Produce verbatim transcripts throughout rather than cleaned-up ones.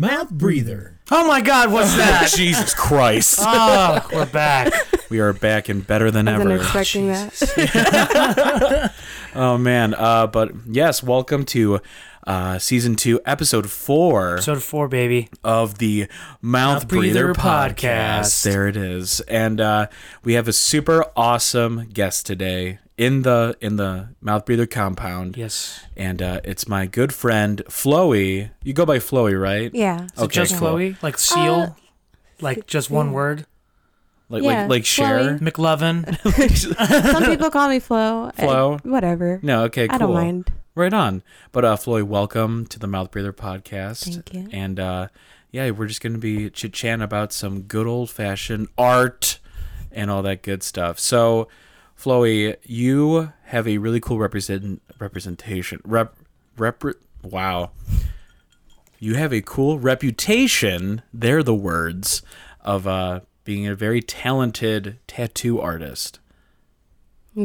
mouth breather. Oh my God, what's that? Jesus Christ. Oh, we're back. We are back and better than ever. I wasn't expecting oh, that. Oh, man. Uh, but yes, welcome to uh, Season two, Episode four. Episode four, baby. Of the Mouth, mouth Breather, breather podcast. podcast. There it is. And uh, we have a super awesome guest today. In the in the Mouth Breather compound. Yes. And uh, it's my good friend, Floey. You go by Floey, right? Yeah. Is okay, it just cool. Floey? Like seal? Uh, like just one word? Like yeah, like, like Cher? McLovin? Some people call me Flo. Flo? I, whatever. No, okay, cool. I don't mind. Right on. But uh, Floey, welcome to the Mouth Breather podcast. Thank you. And uh, yeah, we're just going to be chit-chatting about some good old-fashioned art and all that good stuff. So... Floey, you have a really cool represent representation. Rep, rep, wow. You have a cool reputation, they're the words, of uh, being a very talented tattoo artist.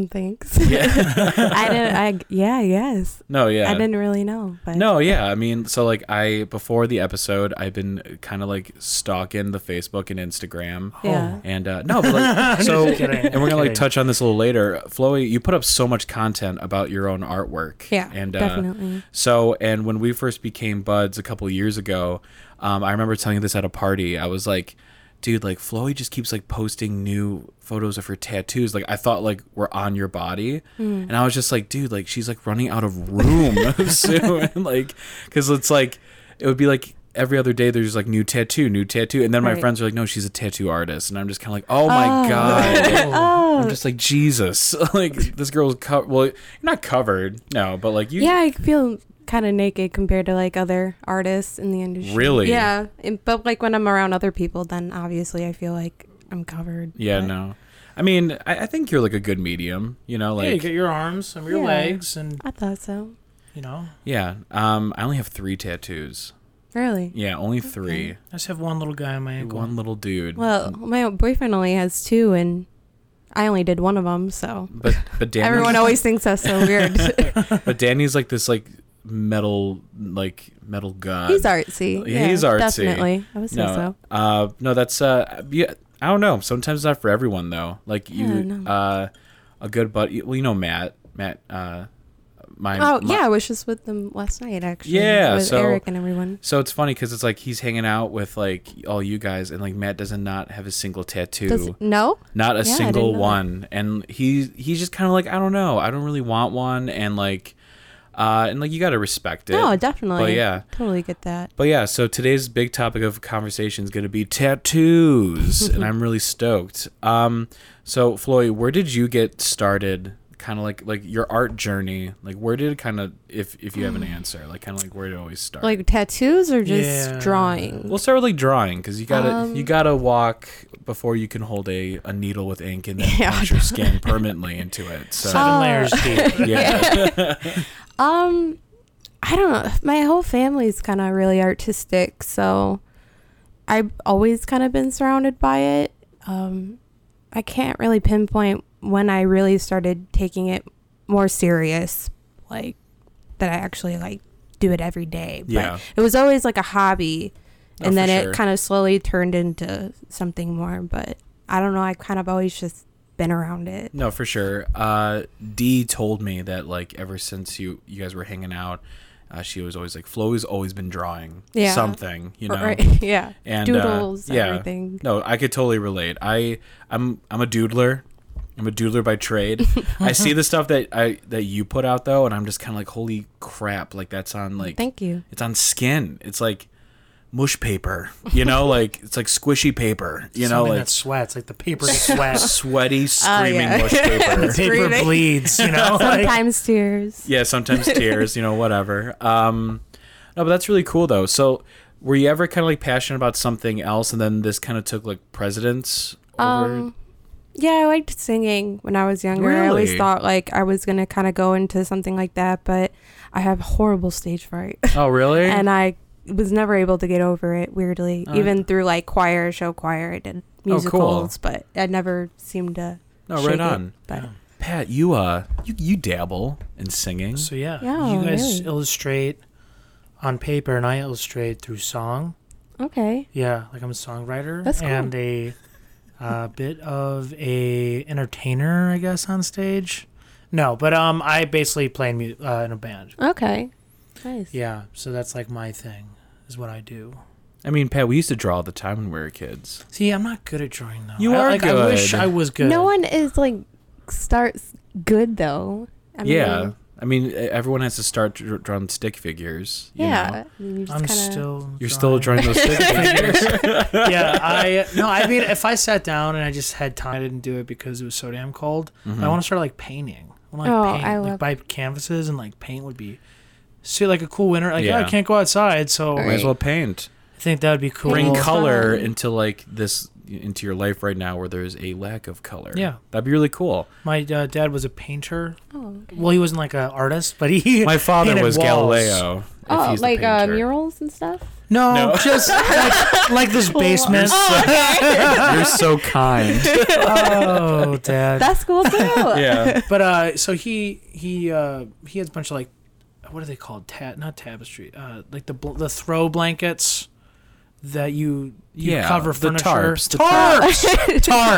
Thanks. Yeah. I didn't, I, yeah, yes. No, yeah. I didn't really know. But. No, yeah. I mean, so like I, before the episode, I've been kind of like stalking the Facebook and Instagram. Yeah. And uh, no, but like, so, and we're going to like touch on this a little later. Floey, you put up so much content about your own artwork. Yeah. And, uh, definitely. So, and when we first became buds a couple years ago, um, I remember telling you this at a party. I was like, dude, like Floey just keeps like posting new photos of her tattoos. Like I thought like we're on your body. Mm. And I was just like, dude, like she's like running out of room soon. Like, cause it's like, it would be like every other day there's like new tattoo, new tattoo. And then right. my friends are like, no, she's a tattoo artist. And I'm just kind of like, oh my oh. God. oh. I'm just like, Jesus, like this girl's covered. Well, you're not covered. No, but like you. Yeah, I feel kind of naked compared to like other artists in the industry. Really? Yeah. And, but like when I'm around other people, then obviously I feel like I'm covered. Yeah, but. no. I mean, I, I think you're like a good medium, you know, like. Yeah, you get your arms and your yeah, legs and. I thought so. You know? Yeah. Um, I only have three tattoos. Really? Yeah, only okay. three. I just have one little guy on my ankle. One little dude. Well, my boyfriend only has two and. I only did one of them, so. But, but Danny. Everyone always thinks that's so weird. But Danny's like this, like. metal like metal god. He's artsy. Yeah, he's artsy. Definitely. I would say no, so. Uh, no, that's uh yeah, I don't know. Sometimes it's not for everyone though. Like you yeah, uh a good buddy, well you know Matt. Matt uh my Oh, my, yeah, I was just with them last night actually. Yeah, with so, Eric and everyone. So it's funny cuz it's like he's hanging out with like all you guys and like Matt does not have a single tattoo. Does, no? Not a yeah, single one. That. And he he's just kind of like I don't know. I don't really want one and like Uh, and like you gotta respect it. No, definitely. But yeah, totally get that. But yeah, so today's big topic of conversation is gonna be tattoos, and I'm really stoked. Um, so Floey, where did you get started? Kind of like like your art journey. Like where did it kind of if if you have an answer, like kind of like where did it always start? Like tattoos or just yeah. drawing? We'll start with like drawing because you gotta um, you gotta walk before you can hold a, a needle with ink and then yeah. punch your skin permanently into it. So. Seven oh. layers deep. Yeah. Um, I don't know. My whole family's kind of really artistic, so I've always kind of been surrounded by it. Um, I can't really pinpoint when I really started taking it more serious, like that I actually like do it every day. But yeah. it was always like a hobby, and oh, then it sure. kind of slowly turned into something more. But I don't know. I kind of always just. Been around it. No, for sure. Uh, Dee told me that like ever since you you guys were hanging out, uh, she was always like, Floey's always been drawing yeah. something, you know? Right. Yeah. And, doodles, uh, yeah. everything. No, I could totally relate. I I'm I'm a doodler. I'm a doodler by trade. I see the stuff that I that you put out though, and I'm just kind of like, holy crap! Like that's on like. Thank you. It's on skin. It's like. Mush paper, you know, like it's like squishy paper, you know, something like that sweats, like the paper sweats, sweaty, screaming oh, yeah. mush paper. The paper bleeds, you know. Sometimes like, tears. Yeah, sometimes tears, you know, whatever. Um, no, but that's really cool though. So, were you ever kind of like passionate about something else, and then this kind of took like precedence over? Um, yeah, I liked singing when I was younger. Really? I always thought like I was gonna kind of go into something like that, but I have horrible stage fright. Oh, really? And I. was never able to get over it weirdly uh, even through like choir show choir I did musicals oh, cool. but I never seemed to no shake right on it, but yeah. Pat you uh you, you dabble in singing so yeah, yeah you guys really. Illustrate on paper and I illustrate through song Okay. Yeah, like I'm a songwriter. That's cool. And a uh, bit of a entertainer, I guess, on stage. No, but um, I basically play mu- uh, in a band. Okay. Nice. Yeah, so that's like my thing, is what I do. I mean, Pat, we used to draw all the time when we were kids. See, I'm not good at drawing, though. You I, are like, good. I wish I was good. No one is, like, starts good, though. I yeah. Mean, I mean, everyone has to start drawing stick figures. Yeah. You know? I'm kinda... still You're drawing. still drawing those stick figures. Yeah, I... No, I mean, if I sat down and I just had time, I didn't do it because it was so damn cold. Mm-hmm. I want to start, like, painting. I want to, like, oh, paint. I love... Like, buy canvases and, like, paint would be... See, like, a cool winter. Like, yeah, yeah I can't go outside, so... Right. Might as well paint. I think that would be cool. Bring color into like this into your life right now, where there's a lack of color. Yeah, that'd be really cool. My uh, dad was a painter. Oh, okay. Well, he wasn't like an artist, but he. My father was walls. Galileo. Oh, like uh, murals and stuff. No, no. Just like, like this basement. Oh, okay. You're so kind. Oh, Dad. That's cool too. Yeah, but uh, so he he uh he has a bunch of like, what are they called? Tat not tapestry. Uh, like the bl- the throw blankets. That you, you yeah, cover furniture. The tarps. The tarps.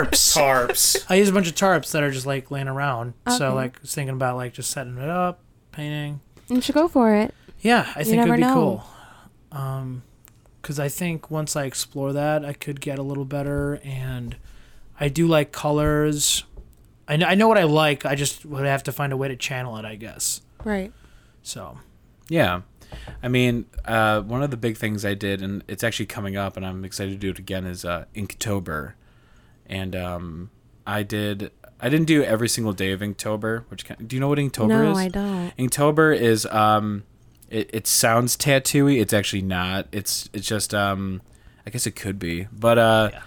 tarps. Tarps. I use a bunch of tarps that are just, like, laying around. Okay. So, like, I was thinking about, like, just setting it up, painting. You should go for it. Yeah, I you think it would be know. cool. Um, because I think once I explore that, I could get a little better. And I do like colors. I know, I know what I like. I just would have to find a way to channel it, I guess. Right. So. Yeah. I mean, uh, one of the big things I did, and it's actually coming up, and I'm excited to do it again, is uh, Inktober. And um, I did, I didn't do every single day of Inktober. Which kind of, do you know what Inktober no, is? No, I don't. Inktober is, um, it, it sounds tattoo-y. It's actually not. It's it's just, um, I guess it could be. But uh, yeah.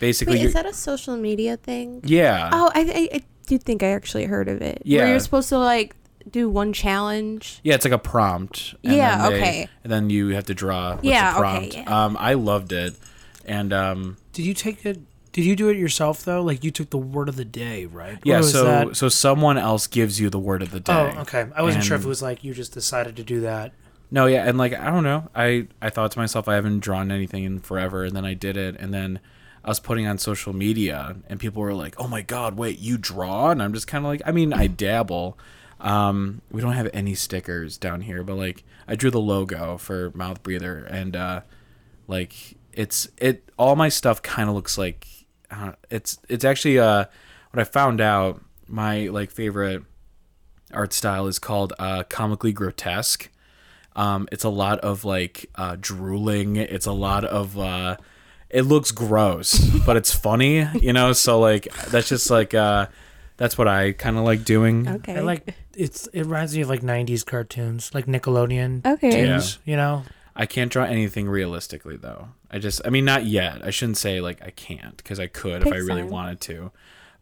basically... Wait, is that a social media thing? Yeah. Oh, I, I, I do think I actually heard of it. Yeah. Where you're supposed to, like... do one challenge. Yeah, it's like a prompt. And yeah, then they, okay. And then you have to draw with yeah, the prompt. Okay, yeah. Um I loved it. And um Did you take it did you do it yourself though? Like you took the word of the day, right? Yeah, what so was that? So someone else gives you the word of the day. Oh, okay. I wasn't and, sure if it was like you just decided to do that. No, yeah, and like I don't know. I, I thought to myself I haven't drawn anything in forever, and then I did it, and then I was putting on social media and people were like, "Oh my god, wait, you draw?" And I'm just kinda like, I mean, I dabble. Um, we don't have any stickers down here, but like I drew the logo for Mouth Breather, and uh, like it's it all my stuff kind of looks like uh, it's it's actually uh what I found out my like favorite art style is called uh, comically grotesque. Um, it's a lot of like uh, drooling. It's a lot of uh, it looks gross, but it's funny, you know. So like that's just like uh, that's what I kind of like doing. Okay. I like. It's it reminds me of like nineties cartoons, like Nickelodeon. Okay. Yeah. You know, I can't draw anything realistically though. I just, I mean, not yet. I shouldn't say like I can't because I could Pixar. if I really wanted to.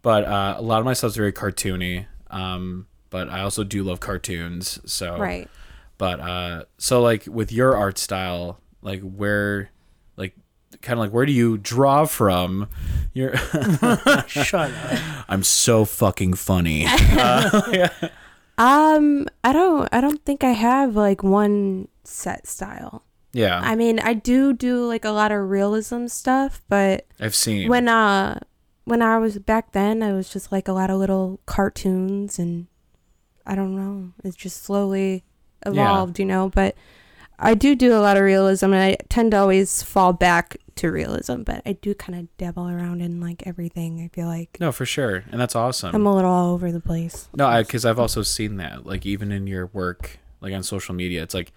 But uh, a lot of my stuff's very cartoony. Um, but I also do love cartoons. So right. But uh, so like with your art style, like where, like kind of like where do you draw from? You're shut up. I'm so fucking funny. uh, yeah. Um, I don't, I don't think I have like one set style. Yeah. I mean, I do do like a lot of realism stuff, but I've seen when, uh, when I was back then, I was just like a lot of little cartoons and I don't know, it's just slowly evolved, yeah. you know, but I do do a lot of realism and I tend to always fall back to realism, but I do kind of dabble around in like everything. I feel like no, for sure, and that's awesome. I'm a little all over the place. No, I because I've also seen that, like even in your work, like on social media, it's like,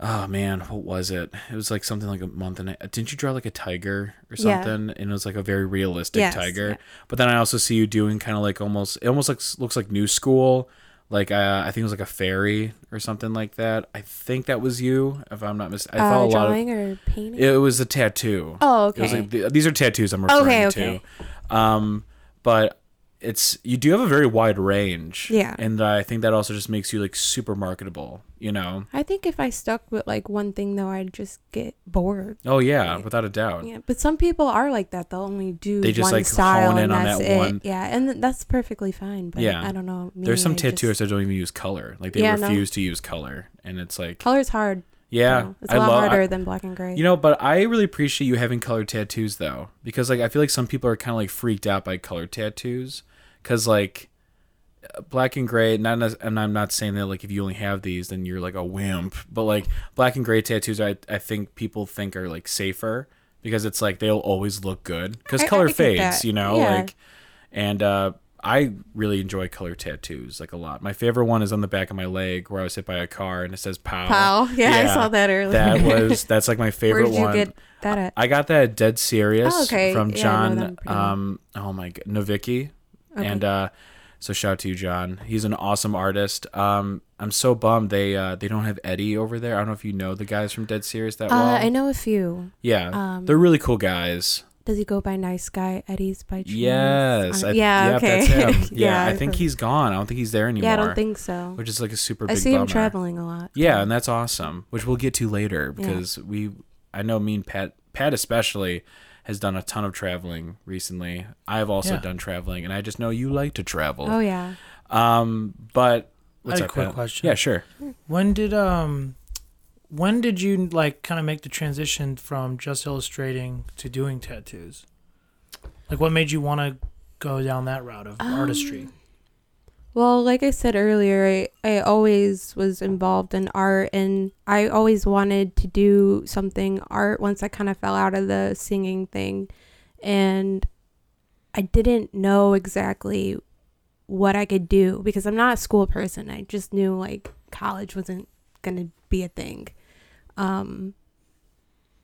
oh man, what was it? It was like something like a month and a, didn't you draw like a tiger or something? Yeah. And it was like a very realistic yes, tiger. Yeah. But then I also see you doing kind of like almost, it almost like looks like New School. Like, uh, I think it was like a fairy or something like that. I think that was you, if I'm not mistaken. Uh, drawing or painting? It was a tattoo. Oh, okay. It was like th- these are tattoos I'm referring okay, okay. to. Um, but it's you do have a very wide range. Yeah. And uh, I think that also just makes you, like, super marketable, you know? I think if I stuck with, like, one thing, though, I'd just get bored. Oh, yeah, like, without a doubt. Yeah, but some people are like that. They'll only do they just, one like, style, hone in and on that's that it. One. Yeah, and th- that's perfectly fine, but yeah. I don't know. There's some I tattooers just... that don't even use color. Like, they yeah, refuse no. to use color, and it's like... Color's hard. Yeah, so it's a I lot love, harder I, than black and gray. You know, but I really appreciate you having colored tattoos though, because like I feel like some people are kind of like freaked out by colored tattoos, because like black and gray. Not and I'm not saying that like if you only have these, then you're like a wimp. But like black and gray tattoos, I I think people think are like safer because it's like they'll always look good because color I, I fades. You know, yeah. like and uh, I really enjoy color tattoos like a lot. My favorite one is on the back of my leg where I was hit by a car and it says "pow." Pow. Yeah, yeah I saw that earlier. That was that's like my favorite one. Where did you one. Get that at? I got that at Dead Serious oh, okay. from yeah, John. Um, oh my God, Novicki, okay. and uh, so shout out to you, John. He's an awesome artist. Um, I'm so bummed they uh, they don't have Eddie over there. I don't know if you know the guys from Dead Serious that uh, well. I know a few. Yeah, um, they're really cool guys. Does he go by Nice Guy Eddie's by chance? Yes. I, yeah, yeah, okay. That's him. Yeah, yeah, I think he's gone. I don't think he's there anymore. Yeah, I don't think so. Which is like a super big I see bummer. Him traveling a lot. Yeah, and that's awesome, which we'll get to later because yeah. we, I know me and Pat, Pat especially, has done a ton of traveling recently. I've also yeah. done traveling, and I just know you like to travel. Oh, yeah. Um, but what's I had a quick Pat? Question. Yeah, sure. When did, um... When did you like kind of make the transition from just illustrating to doing tattoos? Like, what made you want to go down that route of um, artistry? Well, like I said earlier, I, I always was involved in art, and I always wanted to do something art once I kind of fell out of the singing thing. And I didn't know exactly what I could do because I'm not a school person. I just knew like college wasn't going to be a thing. Um,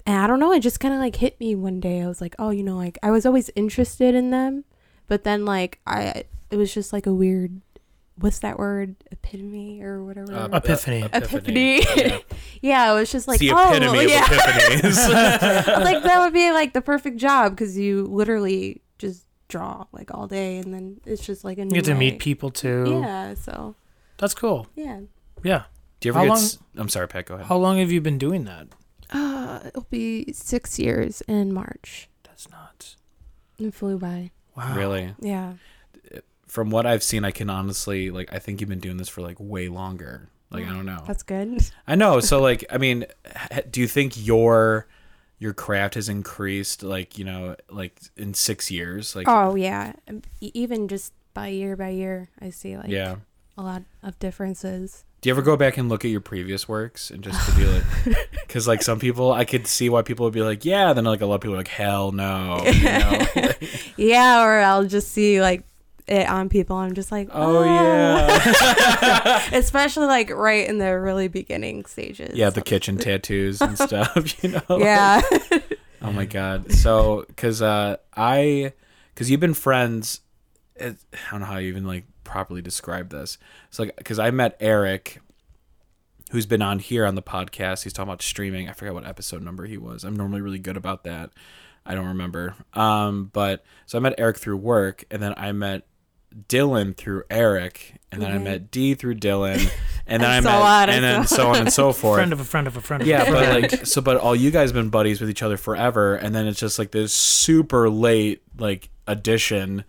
and I don't know, it just kind of like hit me one day. I was like, oh, you know, like I was always interested in them, but then like I, it was just like a weird, what's that word? Epitome or whatever. Uh, epiphany. Epiphany. Epiphany. Yeah, it was just like, the oh, epitome well, yeah. of epiphanies. I was like, that would be like the perfect job because you literally just draw like all day, and then it's just like a new you get to way. Meet people too. Yeah, so that's cool. Yeah. Yeah. Do you ever how get long, s- I'm sorry, Pat, go ahead. How long have you been doing that? Uh, it'll be six years in March. That's nuts. It flew by. Wow. Really? Yeah. From what I've seen, I can honestly, like, I think you've been doing this for, like, way longer. Like, yeah. I don't know. That's good. I know. So, like, I mean, do you think your your craft has increased, like, you know, like, in six years? Like, oh, yeah. Even just by year by year, I see, like, yeah. a lot of differences. Do you ever go back and look at your previous works and just to be like, because like some people, I could see why people would be like, yeah. Then like a lot of people are like, hell no. You know? Yeah. Or I'll just see like it on people. I'm just like, oh, oh yeah. Especially like right in the really beginning stages. Yeah. The kitchen tattoos and stuff, you know? Yeah. Like, oh my God. So, cause uh, I, cause you've been friends. I don't know how you even like properly describe this. It's like because I met Eric, who's been on here on the podcast. He's talking about streaming. I forgot what episode number he was. I'm normally really good about that. I don't remember. Um, but so I met Eric through work, and then I met Dylan through Eric, and then okay. I met D through Dylan, and then and I so met on, and then so on and so forth. Friend of a friend of a friend. Of yeah, a friend. But like so, but all you guys have been buddies with each other forever, and then it's just like this super late like addition.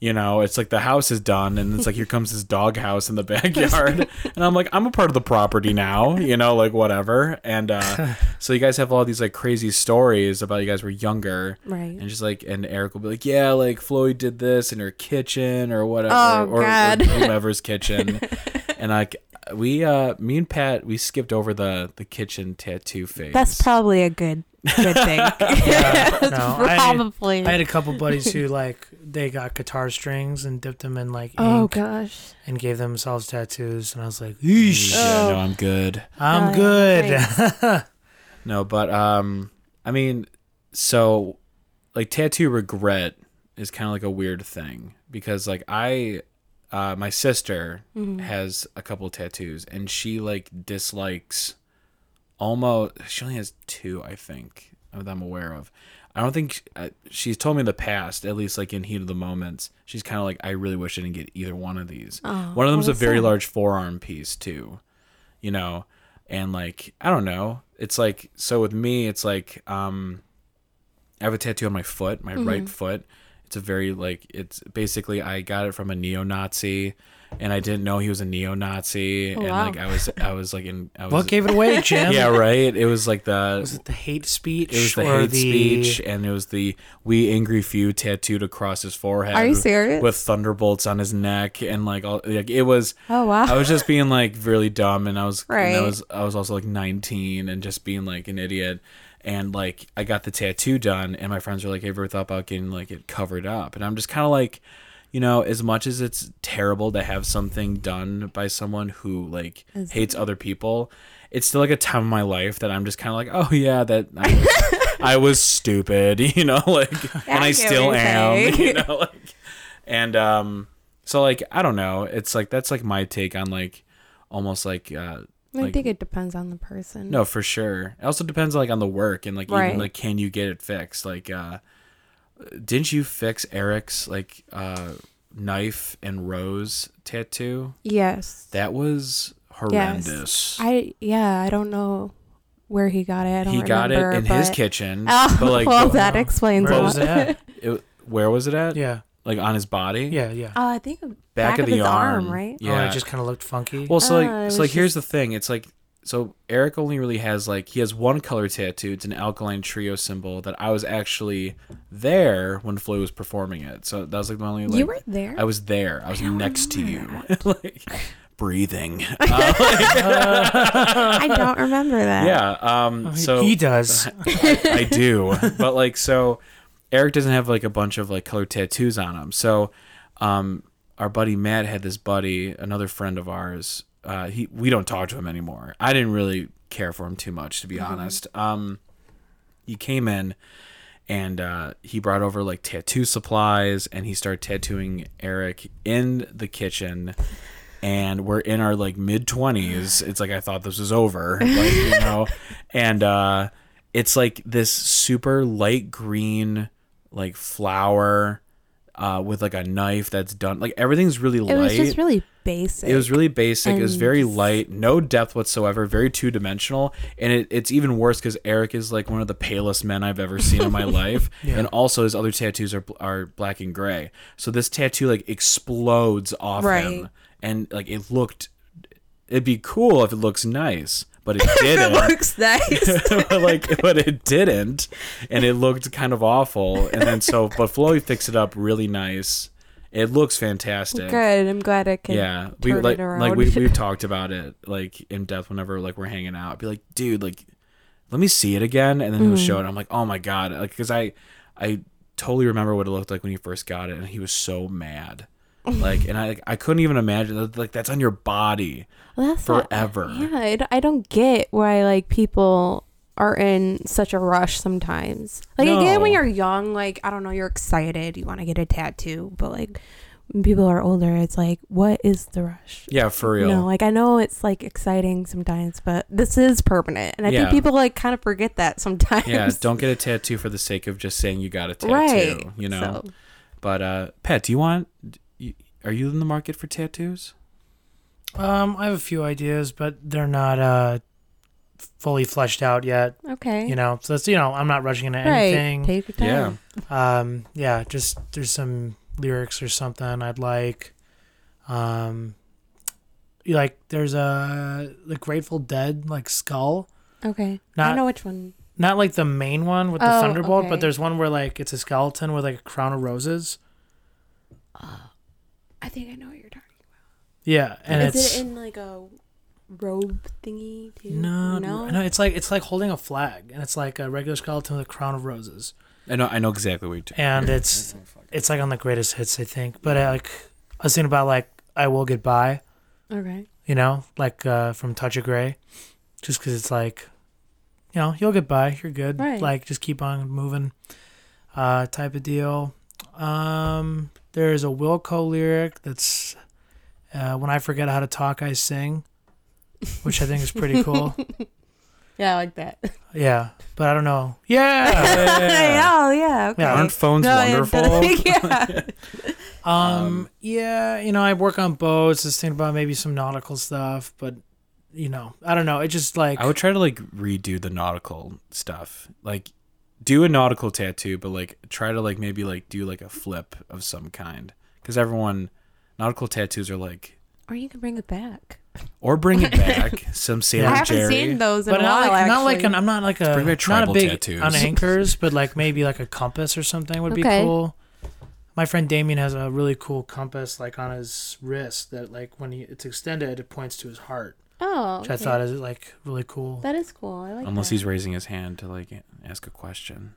You know, it's like the house is done, and it's like here comes this dog house in the backyard, and I'm like, I'm a part of the property now, you know, like whatever. And uh, so you guys have all these like crazy stories about you guys were younger, right? And just like, and Eric will be like, yeah, like Floyd did this in her kitchen or whatever, oh, or, God. or whomever's kitchen, and like we, uh, me and Pat, we skipped over the the kitchen tattoo phase. That's probably a good. Good thing. Yeah, no, probably. I had, I had a couple buddies who like they got guitar strings and dipped them in like ink oh gosh and gave themselves tattoos, and I was like, Eesh. Oh. no, I'm good. I'm oh, good. Yeah, no, but um, I mean, so like tattoo regret is kind of like a weird thing because like I, uh, my sister mm-hmm. has a couple tattoos, and she like dislikes. Almost, she only has two, I think, that I'm aware of. I don't think, uh, she's told me in the past, at least like in heat of the moments, she's kind of like, I really wish I didn't get either one of these. Oh, one of them's a very that? large forearm piece too, you know? And like, I don't know. It's like, so with me, it's like, um, I have a tattoo on my foot, my mm-hmm. right foot. It's a very, like, it's basically, I got it from a neo-Nazi, and I didn't know he was a neo-Nazi. Oh, and wow. like I was, I was like, in I was, what gave it away, Jim? Yeah, right. It was like the was it the hate speech. It was the hate the... speech, and it was the "We Angry Few" tattooed across his forehead. Are you serious? With thunderbolts on his neck, and like all, like it was. Oh wow! I was just being like really dumb, and I was, right. and I was, I was also like nineteen, and just being like an idiot. And like I got the tattoo done, and my friends were like, "Have you ever thought about getting like it covered up?" And I'm just kind of like, you know, as much as it's terrible to have something done by someone who like Is hates it? other people, it's still like a time of my life that I'm just kind of like, oh yeah, that I, I was stupid, you know, like, yeah, and I, I still am, you know, like, and um, so like I don't know, it's like that's like my take on like almost like uh, I like, think it depends on the person. No, for sure. It also depends like on the work and like right. even like can you get it fixed, like. uh Didn't you fix Eric's like uh, knife and rose tattoo? Yes. That was horrendous. Yes. I yeah, I don't know where he got it. I don't he got remember, it in but... his kitchen. Oh, but, like, well, but, that explains where a lot. Was it at? It, where was it at? Yeah. Like on his body? Yeah, yeah. Oh, uh, I think back, back of, of the his arm. arm, right? Yeah, oh, it just kind of looked funky. Well, so like, uh, so, like just... here's the thing. It's like. So Eric only really has like he has one color tattoo. It's an Alkaline Trio symbol that I was actually there when Flo was performing it. So that was like my only. Like, you were there. I was there. I was I next to you, like breathing. Uh, like, I don't remember that. Yeah. Um. So he does. I, I do. But like so, Eric doesn't have like a bunch of like color tattoos on him. So, um, our buddy Matt had this buddy, another friend of ours. Uh, he we don't talk to him anymore. I didn't really care for him too much, to be mm-hmm. honest. Um, he came in and uh, he brought over like tattoo supplies, and he started tattooing Eric in the kitchen. And we're in our like mid twenties. It's like I thought this was over, like, you know. And uh, it's like this super light green like flower. Uh, with like a knife that's done like everything's really light. It was just really basic. It was really basic. And it was very light, no depth whatsoever, very two dimensional. And it, it's even worse because Eric is like one of the palest men I've ever seen in my life. Yeah. And also his other tattoos are are black and gray. So this tattoo like explodes off right. him, and like it looked. It'd be cool if it looks nice. But it didn't. It looks nice. but like, but it didn't, and it looked kind of awful. And then so, but Floey fixed it up really nice. It looks fantastic. Good. I'm glad I can. Yeah, turn we like it around. like we we talked about it like in depth whenever like we're hanging out. I'd be like, dude, like, let me see it again, and then mm. he'll show it. I'm like, oh my god, like because I I totally remember what it looked like when you first got it, and he was so mad. Like and I I couldn't even imagine like that's on your body well, forever. Not, yeah, it, I don't get why like people are in such a rush sometimes. Like no. I get it when you're young, like I don't know, you're excited, you want to get a tattoo, but like when people are older, it's like what is the rush? Yeah, for real. You know, like I know it's like exciting sometimes, but this is permanent, and I yeah. think people like kind of forget that sometimes. Yeah, don't get a tattoo for the sake of just saying you got a tattoo. Right. You know. So. But uh, Pat, do you want? Are you in the market for tattoos? Um, I have a few ideas, but they're not uh, fully fleshed out yet. Okay. You know, so it's, you know, I'm not rushing into right. anything. Take your time. Yeah. Um, yeah, just there's some lyrics or something I'd like. Um, like there's a the Grateful Dead like skull. Okay. Not, I don't know which one. Not like the main one with oh, the thunderbolt, okay. but there's one where like it's a skeleton with like a crown of roses. Oh. I think I know what you're talking about. Yeah, and is it's, it in like a robe thingy too? No, no, no. It's like it's like holding a flag, and it's like a regular skeleton with a crown of roses. I know, I know exactly what you're talking about. And it's it's like on the greatest hits, I think. But yeah. I, like I was thinking about like I Will Get By. Okay. You know, like uh, from Touch of Grey, just because it's like, you know, you'll get by, you're good. Right. Like just keep on moving, uh, type of deal. Um. There's a Wilco lyric that's uh, "When I Forget How to Talk, I Sing," which I think is pretty cool. Yeah, I like that. Yeah, but I don't know. Yeah, yeah, yeah. Oh, yeah, okay. Yeah, aren't phones no, wonderful? Yeah. um, um, yeah, you know, I work on boats. I was thinking about maybe some nautical stuff, but you know, I don't know. It just like I would try to like redo the nautical stuff, like. do a nautical tattoo, but like try to like maybe like do like a flip of some kind, because everyone nautical tattoos are like. Or you can bring it back. Or bring it back. Some Sailor Jerry. I haven't Jerry. seen those in but a while, not like, not like an, I'm not like a, a not a big tattoos. on anchors, but like maybe like a compass or something would okay. be cool. My friend Damien has a really cool compass like on his wrist that like when he, it's extended, it points to his heart. Oh, okay. Which I thought is like really cool. That is cool. I like Unless that. he's raising his hand to like ask a question.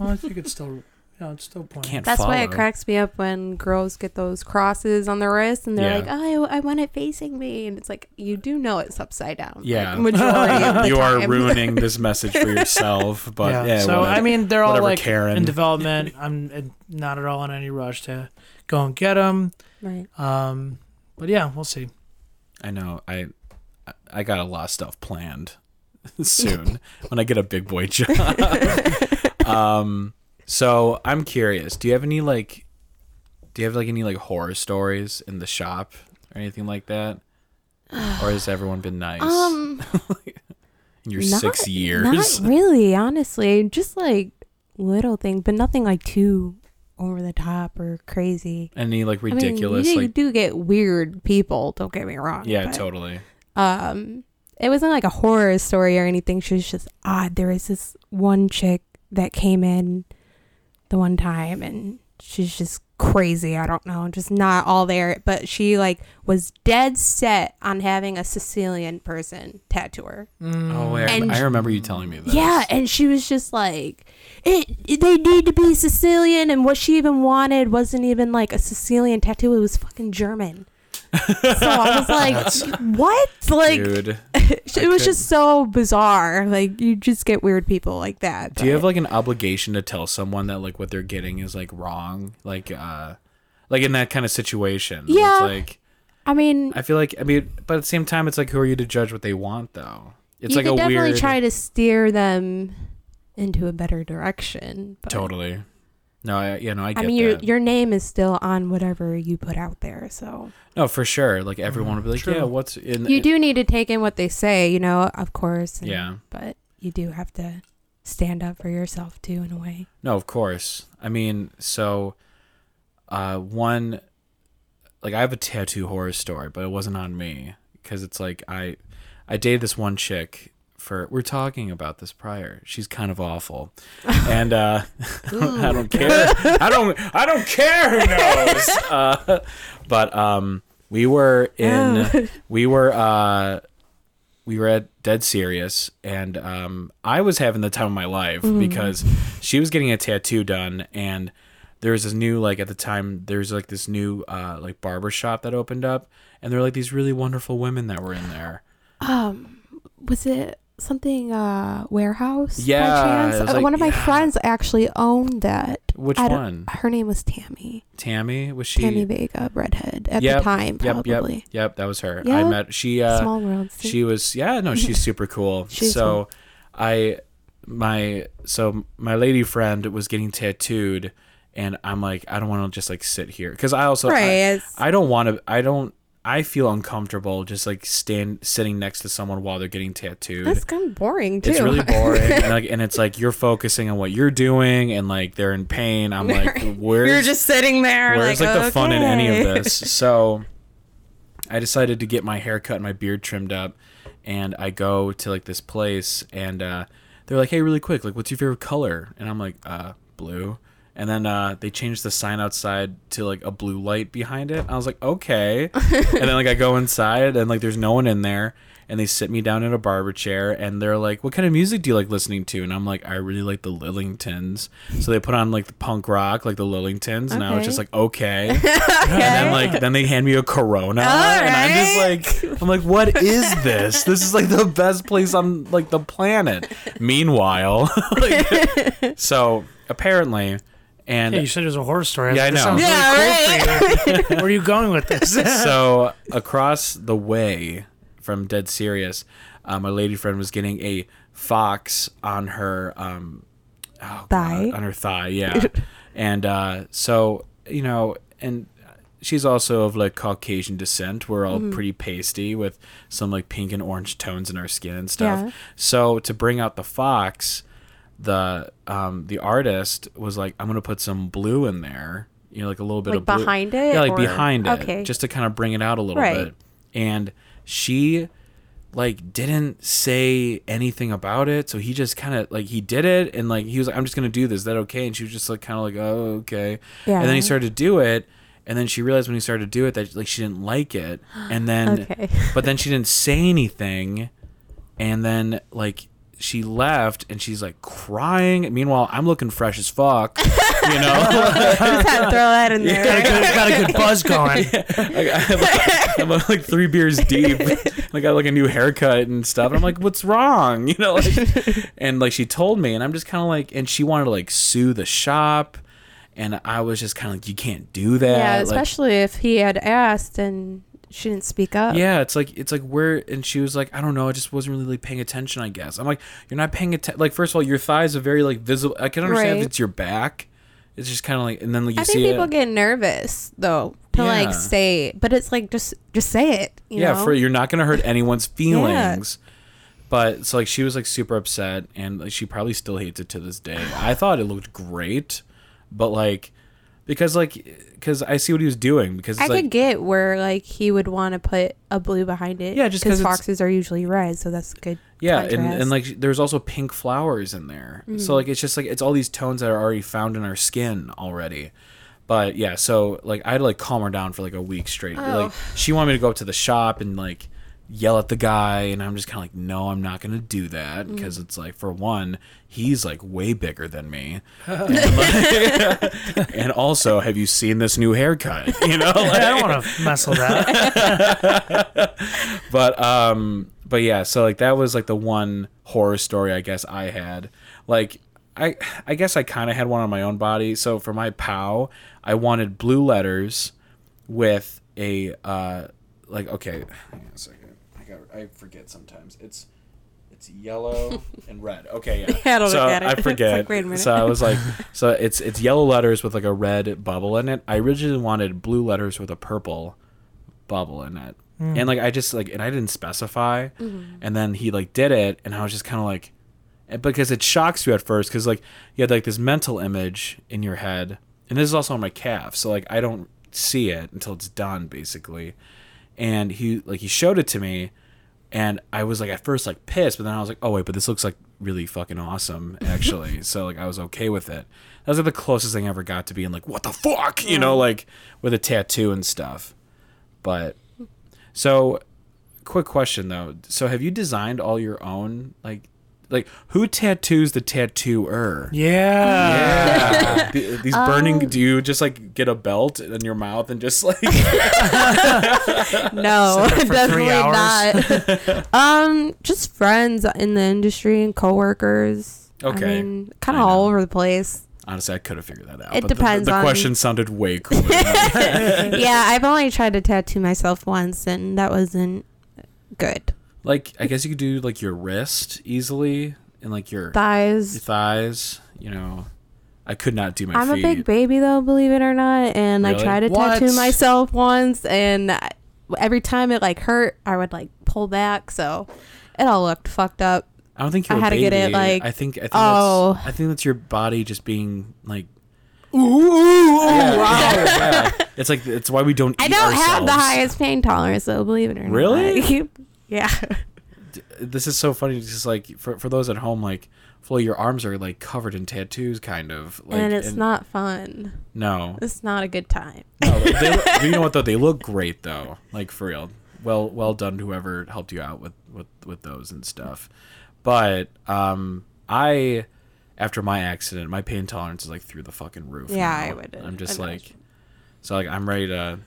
Well, I think it's still... No, it's still I can't That's follow. why it cracks me up when girls get those crosses on their wrists and they're yeah. like, "Oh, I, I want it facing me," and it's like, you do know it's upside down. Yeah, like, majority of the you time. are ruining this message for yourself. But yeah, yeah so whatever, I mean, they're all like Karen. in development. I'm not at all in any rush to go and get them. Right. Um. But yeah, we'll see. I know. I I got a lot of stuff planned soon when I get a big boy job. um. So I'm curious, do you have any like, do you have like any like horror stories in the shop or anything like that? Or has everyone been nice um, in your not, six years? Not really, honestly, just like little things, but nothing like too over the top or crazy. Any like ridiculous? I mean, you, like, you do get weird people. Don't get me wrong. Yeah, but, totally. Um, it wasn't like a horror story or anything. She was just odd. There was this one chick that came in the one time and she's just crazy. I don't know, just not all there, but she like was dead set on having a Sicilian person tattoo her. Oh, yeah, and I remember you telling me that. Yeah, and she was just like, it, it they need to be Sicilian, and what she even wanted wasn't even like a Sicilian tattoo, it was fucking German. So I was like, That's, what? Like, dude, it was could. just so bizarre. Like, you just get weird people like that. Do but. you have like an obligation to tell someone that like what they're getting is like wrong? Like, uh, like in that kind of situation. Yeah. It's like, I mean, I feel like, I mean, but at the same time, it's like, who are you to judge what they want though? It's like a weird. You could definitely try to steer them into a better direction. But... Totally. No, I, you know, I get I mean, your, that. your name is still on whatever you put out there, so... No, for sure. Like, everyone would be like, True. yeah, what's... in? You in, do need to take in what they say, you know, of course. And, yeah. But you do have to stand up for yourself, too, in a way. No, of course. I mean, so, uh, one... Like, I have a tattoo horror story, but it wasn't on me. Because it's like, I, I dated this one chick... For, we're talking about this prior. She's kind of awful, and uh, I don't care. I don't. I don't care who knows. Uh, but um, we were in. We were. Uh, we were at Dead Serious, and um, I was having the time of my life mm. because she was getting a tattoo done, and there was this new like at the time there's like this new uh, like barber shop that opened up, and there were like these really wonderful women that were in there. Um, was it? Something uh warehouse yeah by chance? It was like, one of my yeah. friends actually owned that. Which one? Her name was Tammy. Tammy was she Tammy Vega, redhead at yep, the time probably. Yep, yep, yep, that was her. Yep. I met she uh Small world, she was yeah no she's super cool. She's so cool. I my so my lady friend was getting tattooed and I'm like, I don't want to just like sit here because I also right. I, I don't want to I don't I feel uncomfortable just like stand sitting next to someone while they're getting tattooed. That's kind of boring too. It's really boring, and, like, and it's like you're focusing on what you're doing, and like they're in pain. I'm like, where's you're just sitting there. Where's like, like the okay. fun in any of this? So, I decided to get my hair cut and my beard trimmed up, and I go to like this place, and uh, they're like, hey, really quick, like, what's your favorite color? And I'm like, uh, blue. And then uh, they changed the sign outside to like a blue light behind it. I was like, okay. And then like I go inside and like there's no one in there. And they sit me down in a barber chair and they're like, what kind of music do you like listening to? And I'm like, I really like the Lillingtons. So they put on like the punk rock, like the Lillingtons. Okay. And I was just like, okay. okay. And then like then they hand me a Corona. All and right. I'm just like, I'm like, what is this? This is like the best place on like the planet. Meanwhile. like, so apparently... And yeah, you said it was a horror story. Yeah, I know. Yeah, really cool right? Where are you going with this? So across the way from Dead Serious, um, my lady friend was getting a fox on her um, oh, thigh. God, on her thigh, yeah. And uh, so you know, and she's also of like Caucasian descent. We're all mm-hmm. pretty pasty with some like pink and orange tones in our skin and stuff. Yeah. So to bring out the fox. the um the artist was like, I'm gonna put some blue in there, you know, like a little bit like of blue. behind it yeah like or... behind it okay. just to kind of bring it out a little right. bit. And she like didn't say anything about it, so he just kind of like, he did it, and like he was like, I'm just gonna do this, is that okay? And she was just like kind of like, oh, okay. Yeah. And then he started to do it, and then she realized when he started to do it that like she didn't like it, and then okay. but then she didn't say anything, and then like she left, and she's like crying. Meanwhile, I'm looking fresh as fuck, you know. Just had to throw that in there. Yeah, got, a good, got a good buzz going. Yeah. Like, I'm, like, I'm like three beers deep. I got like a new haircut and stuff. And I'm like, what's wrong, you know? Like, and like she told me, and I'm just kind of like, and she wanted to like sue the shop, and I was just kind of like, you can't do that. Yeah, especially like, if he had asked and she didn't speak up. Yeah, it's like, it's like where, and she was like, I don't know, I just wasn't really like paying attention, I guess. I'm like, you're not paying attention. Like, first of all, your thighs are very like visible. I can understand right. if it's your back. It's just kind of like, and then like you I see I think people it. get nervous though to yeah. like say, but it's like just just say it. You yeah, know? For you're not gonna hurt anyone's feelings. Yeah. But so like she was like super upset, and like she probably still hates it to this day. I thought it looked great, but like. Because, like, because I see what he was doing. Because it's I like, could get where, like, he would want to put a blue behind it. Yeah, just because foxes are usually red, so that's good. Yeah, and, and, like, there's also pink flowers in there. Mm. So, like, it's just, like, it's all these tones that are already found in our skin already. But, yeah, so, like, I had to, like, calm her down for, like, a week straight. Oh. Like, she wanted me to go up to the shop and, like, yell at the guy, and I'm just kind of like, no, I'm not gonna do that, because mm. it's like, for one, he's like way bigger than me, and, like, and also, have you seen this new haircut, you know, like, I don't want to mess with that. But um but yeah, so like that was like the one horror story I guess I had. Like I I guess I kind of had one on my own body. So for my pow, I wanted blue letters with a uh like, okay, hang on a second. I forget sometimes. It's it's yellow and red. Okay, yeah. yeah I don't so get it. I forget. Like, so I was like, so it's it's yellow letters with like a red bubble in it. I originally wanted blue letters with a purple bubble in it, mm. and like I just like, and I didn't specify. Mm-hmm. And then he like did it, and I was just kind of like, because it shocks you at first, because like you had like this mental image in your head, and this is also on my calf, so like I don't see it until it's done basically. And he like he showed it to me. And I was like at first like pissed, but then I was like, oh wait, but this looks like really fucking awesome actually. So like I was okay with it. That was like the closest thing I ever got to being like, what the fuck, you yeah. know, like with a tattoo and stuff. But so quick question though. So have you designed all your own, like like who tattoos the tattooer? Yeah, yeah. the, these burning. Um, do you just like get a belt in your mouth and just like? No, definitely not. um, just friends in the industry and coworkers. Okay, I mean, kind of all over the place. Honestly, I could have figured that out. It but depends. The, the on... question sounded way cooler. Yeah, I've only tried to tattoo myself once, and that wasn't good. Like, I guess you could do, like, your wrist easily and, like, your thighs, your thighs, you know. I could not do my I'm feet. I'm a big baby, though, believe it or not. And really? I tried to what? tattoo myself once. And I, every time it, like, hurt, I would, like, pull back. So it all looked fucked up. I don't think you're I had a baby. to get it, like, I think, I think oh. That's, I think that's your body just being, like, ooh, ooh, ooh yeah, wow. Yeah, yeah. It's, like, it's why we don't I eat don't ourselves. have the highest pain tolerance, though, believe it or really? not. Really? Yeah. This is so funny. It's just like for for those at home, like, Flo, your arms are like covered in tattoos, kind of. Like, and it's and, not fun. No. It's not a good time. No, they, they, you know what though? They look great though. Like for real. Well, well done to whoever helped you out with, with, with those and stuff. But um, I, after my accident, my pain tolerance is like through the fucking roof. Yeah, now. I would. I'm just imagine. like, so like I'm ready to.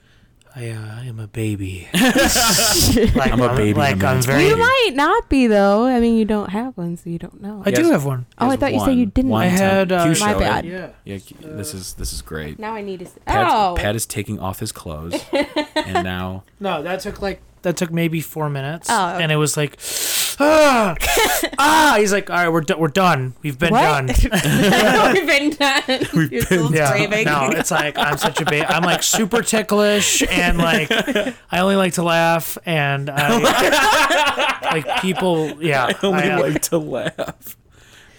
I, uh, I am a baby. like, I'm a baby. Like, I'm very you baby. might not be, though. I mean, you don't have one, so you don't know. I yes. do have one. Oh, I thought one. you said you didn't. One I had. Uh, my bad. Yeah. yeah uh, this is this is great. Now I need to. See. Pat's, oh. Pat is taking off his clothes, and now. No, that took like that took maybe four minutes, oh, okay. and it was like, ah, ah. He's like, all right, we're do- we're done. We've been what? done. We've been done. We've You're been yeah. No, it's like I'm such a baby. I'm like super ticklish and. And like, I only like to laugh, and I, like people, yeah, I only I, like to laugh.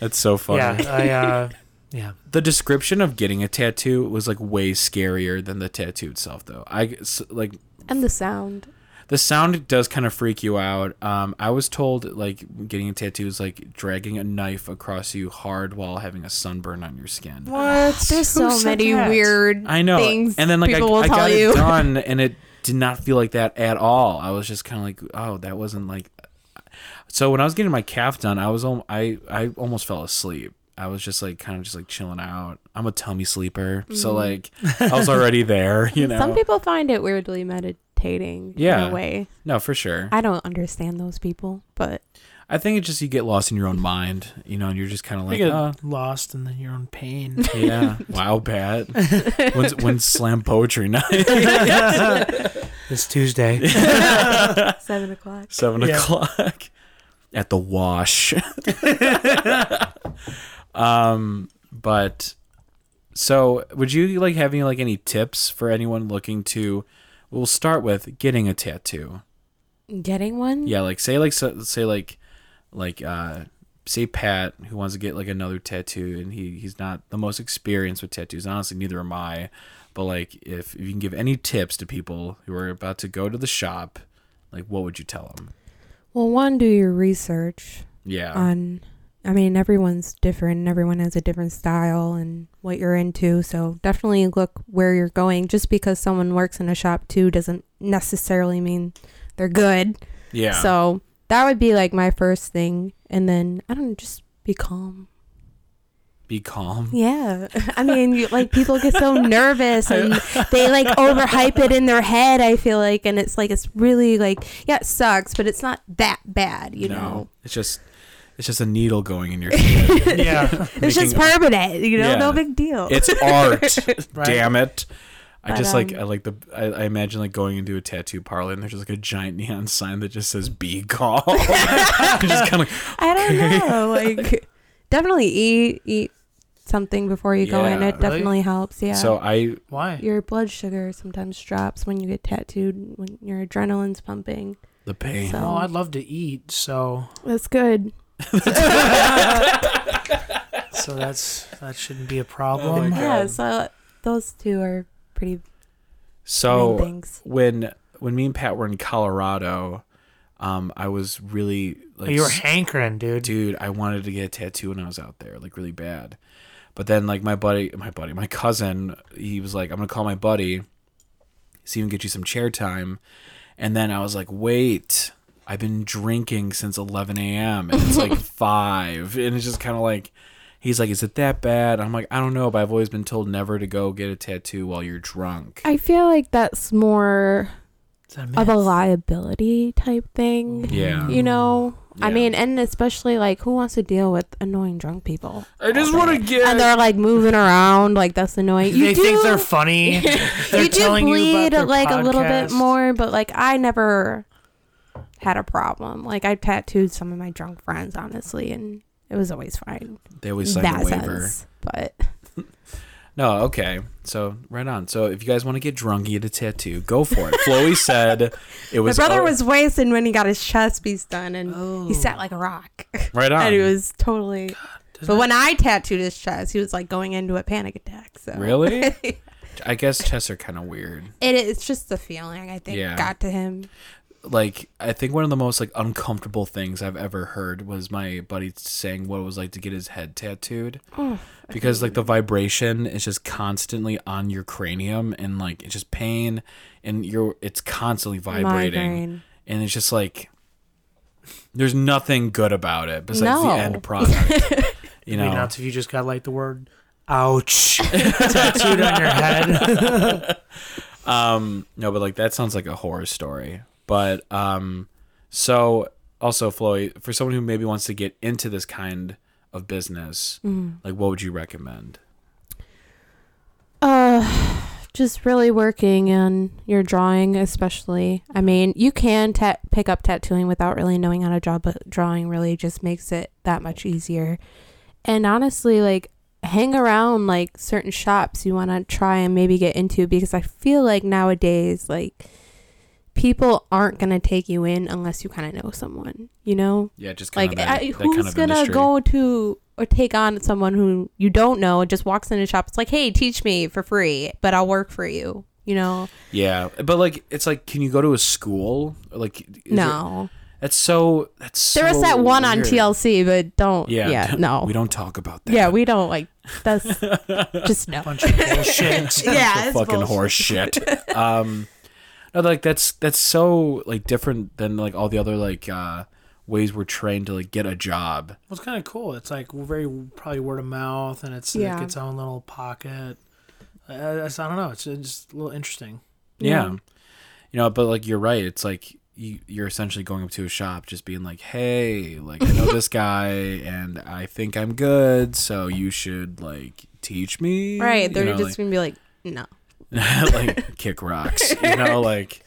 That's so funny. Yeah, I, uh, yeah. The description of getting a tattoo was like way scarier than the tattoo itself, though. I like. And the sound. The sound does kind of freak you out. Um, I was told like getting a tattoo is like dragging a knife across you hard while having a sunburn on your skin. What? There's Who so many that? weird. I know. Things and then like I, I got you. it done, and it did not feel like that at all. I was just kind of like, oh, that wasn't like. So when I was getting my calf done, I was I I almost fell asleep. I was just like kind of just like chilling out. I'm a tummy sleeper, mm. so like I was already there. You know, some people find it weirdly meditative. Yeah. In a way. No, for sure. I don't understand those people, but I think it's just you get lost in your own mind, you know, and you're just kind of like, you get oh. lost in your own pain. Yeah. Wow, Pat. When's, when's slam poetry night? It's Tuesday. Seven o'clock. Seven yeah. o'clock at the wash. um, but so, would you like having like any tips for anyone looking to? We'll start with getting a tattoo. Getting one? Yeah, like say like so, say like like uh, say Pat who wants to get like another tattoo, and he, he's not the most experienced with tattoos. Honestly, neither am I. But like if, if you can give any tips to people who are about to go to the shop, like what would you tell them? Well, one, do your research. Yeah. On I mean, everyone's different and everyone has a different style and what you're into. So definitely look where you're going. Just because someone works in a shop too doesn't necessarily mean they're good. Yeah. So that would be like my first thing. And then, I don't know, just be calm. Be calm? Yeah. I mean, you, like people get so nervous and they like overhype it in their head, I feel like. And it's like, it's really like, yeah, it sucks, but it's not that bad, you no, know? It's just... It's just a needle going in your head. Yeah. It's just permanent, you know, yeah. No big deal. It's art. Right. Damn it. I but, just um, like, I like the, I, I imagine like going into a tattoo parlor and there's just like a giant neon sign that just says be calm. Just kind of like, I don't know. Like, definitely eat, eat something before you yeah, go in. It really? definitely helps. Yeah. So I, why? Your blood sugar sometimes drops when you get tattooed, when your adrenaline's pumping. The pain. So, oh, I'd love to eat. So that's good. So that's that shouldn't be a problem. Oh yeah, so those two are pretty. So things. when when me and Pat were in Colorado, um, I was really like you were hankering, dude. Dude, I wanted to get a tattoo when I was out there, like really bad. But then like my buddy, my buddy, my cousin, he was like, I'm gonna call my buddy, see if he can get you some chair time, and then I was like, wait. I've been drinking since eleven a.m. and it's like five, and it's just kind of like, he's like, is it that bad? I'm like, I don't know, but I've always been told never to go get a tattoo while you're drunk. I feel like that's more that a of a liability type thing. Yeah. You know? Yeah. I mean, and especially like who wants to deal with annoying drunk people? I just want to get and they're like moving around, like that's annoying. You they do, think they're funny. They're you do bleed you like podcast. a little bit more, but like I never had a problem. Like I tattooed some of my drunk friends, honestly, and it was always fine. They always signed a waiver. Sense, but no, okay. So right on. So if you guys want to get drunk, get a tattoo. Go for it. Floey said it was. My brother oh. was wasted when he got his chest piece done, and oh. he sat like a rock. Right on. And it was totally. God, but that... when I tattooed his chest, he was like going into a panic attack. So really. I guess chests are kind of weird. It it's just the feeling I think yeah. got to him. Like, I think one of the most, like, uncomfortable things I've ever heard was my buddy saying what it was like to get his head tattooed. Oh, because, like, the vibration is just constantly on your cranium, and, like, it's just pain, and you're it's constantly vibrating. Migraine. And it's just, like, there's nothing good about it besides no. the end product. You know? I mean, not if you just got, like, the word, ouch, tattooed on your head. um, no, but, like, that sounds like a horror story. But um, so also, Floey, for someone who maybe wants to get into this kind of business, mm-hmm. like what would you recommend? Uh, just really working on your drawing, especially. I mean, you can ta- pick up tattooing without really knowing how to draw, but drawing really just makes it that much easier. And honestly, like hang around like certain shops you want to try and maybe get into, because I feel like nowadays, like. people aren't going to take you in unless you kind of know someone, you know? Yeah, just kind like, of that, I, that who's going to go to or take on someone who you don't know and just walks into a shop. It's like, hey, teach me for free, but I'll work for you, you know? Yeah, but like, it's like, can you go to a school? Like, is no. It, that's so, that's there so There was that one weird. On T L C, but don't, yeah, yeah no. We don't talk about that. Yeah, we don't, like, that's just no. Bunch of bullshit. Yeah, it's fucking bullshit. Horse shit. Um... No, like that's that's so like different than like all the other like uh, ways we're trained to like get a job. Well, it's kind of cool. It's like very probably word of mouth, and it's yeah. like its own little pocket. Uh, it's, I don't know. It's just a little interesting. Yeah, mm-hmm. you know. But like you're right. It's like you, you're essentially going up to a shop, just being like, "Hey, like I know this guy, and I think I'm good, so you should like teach me." Right? They're you know, just like, gonna be like, "No." Like kick rocks, you know, like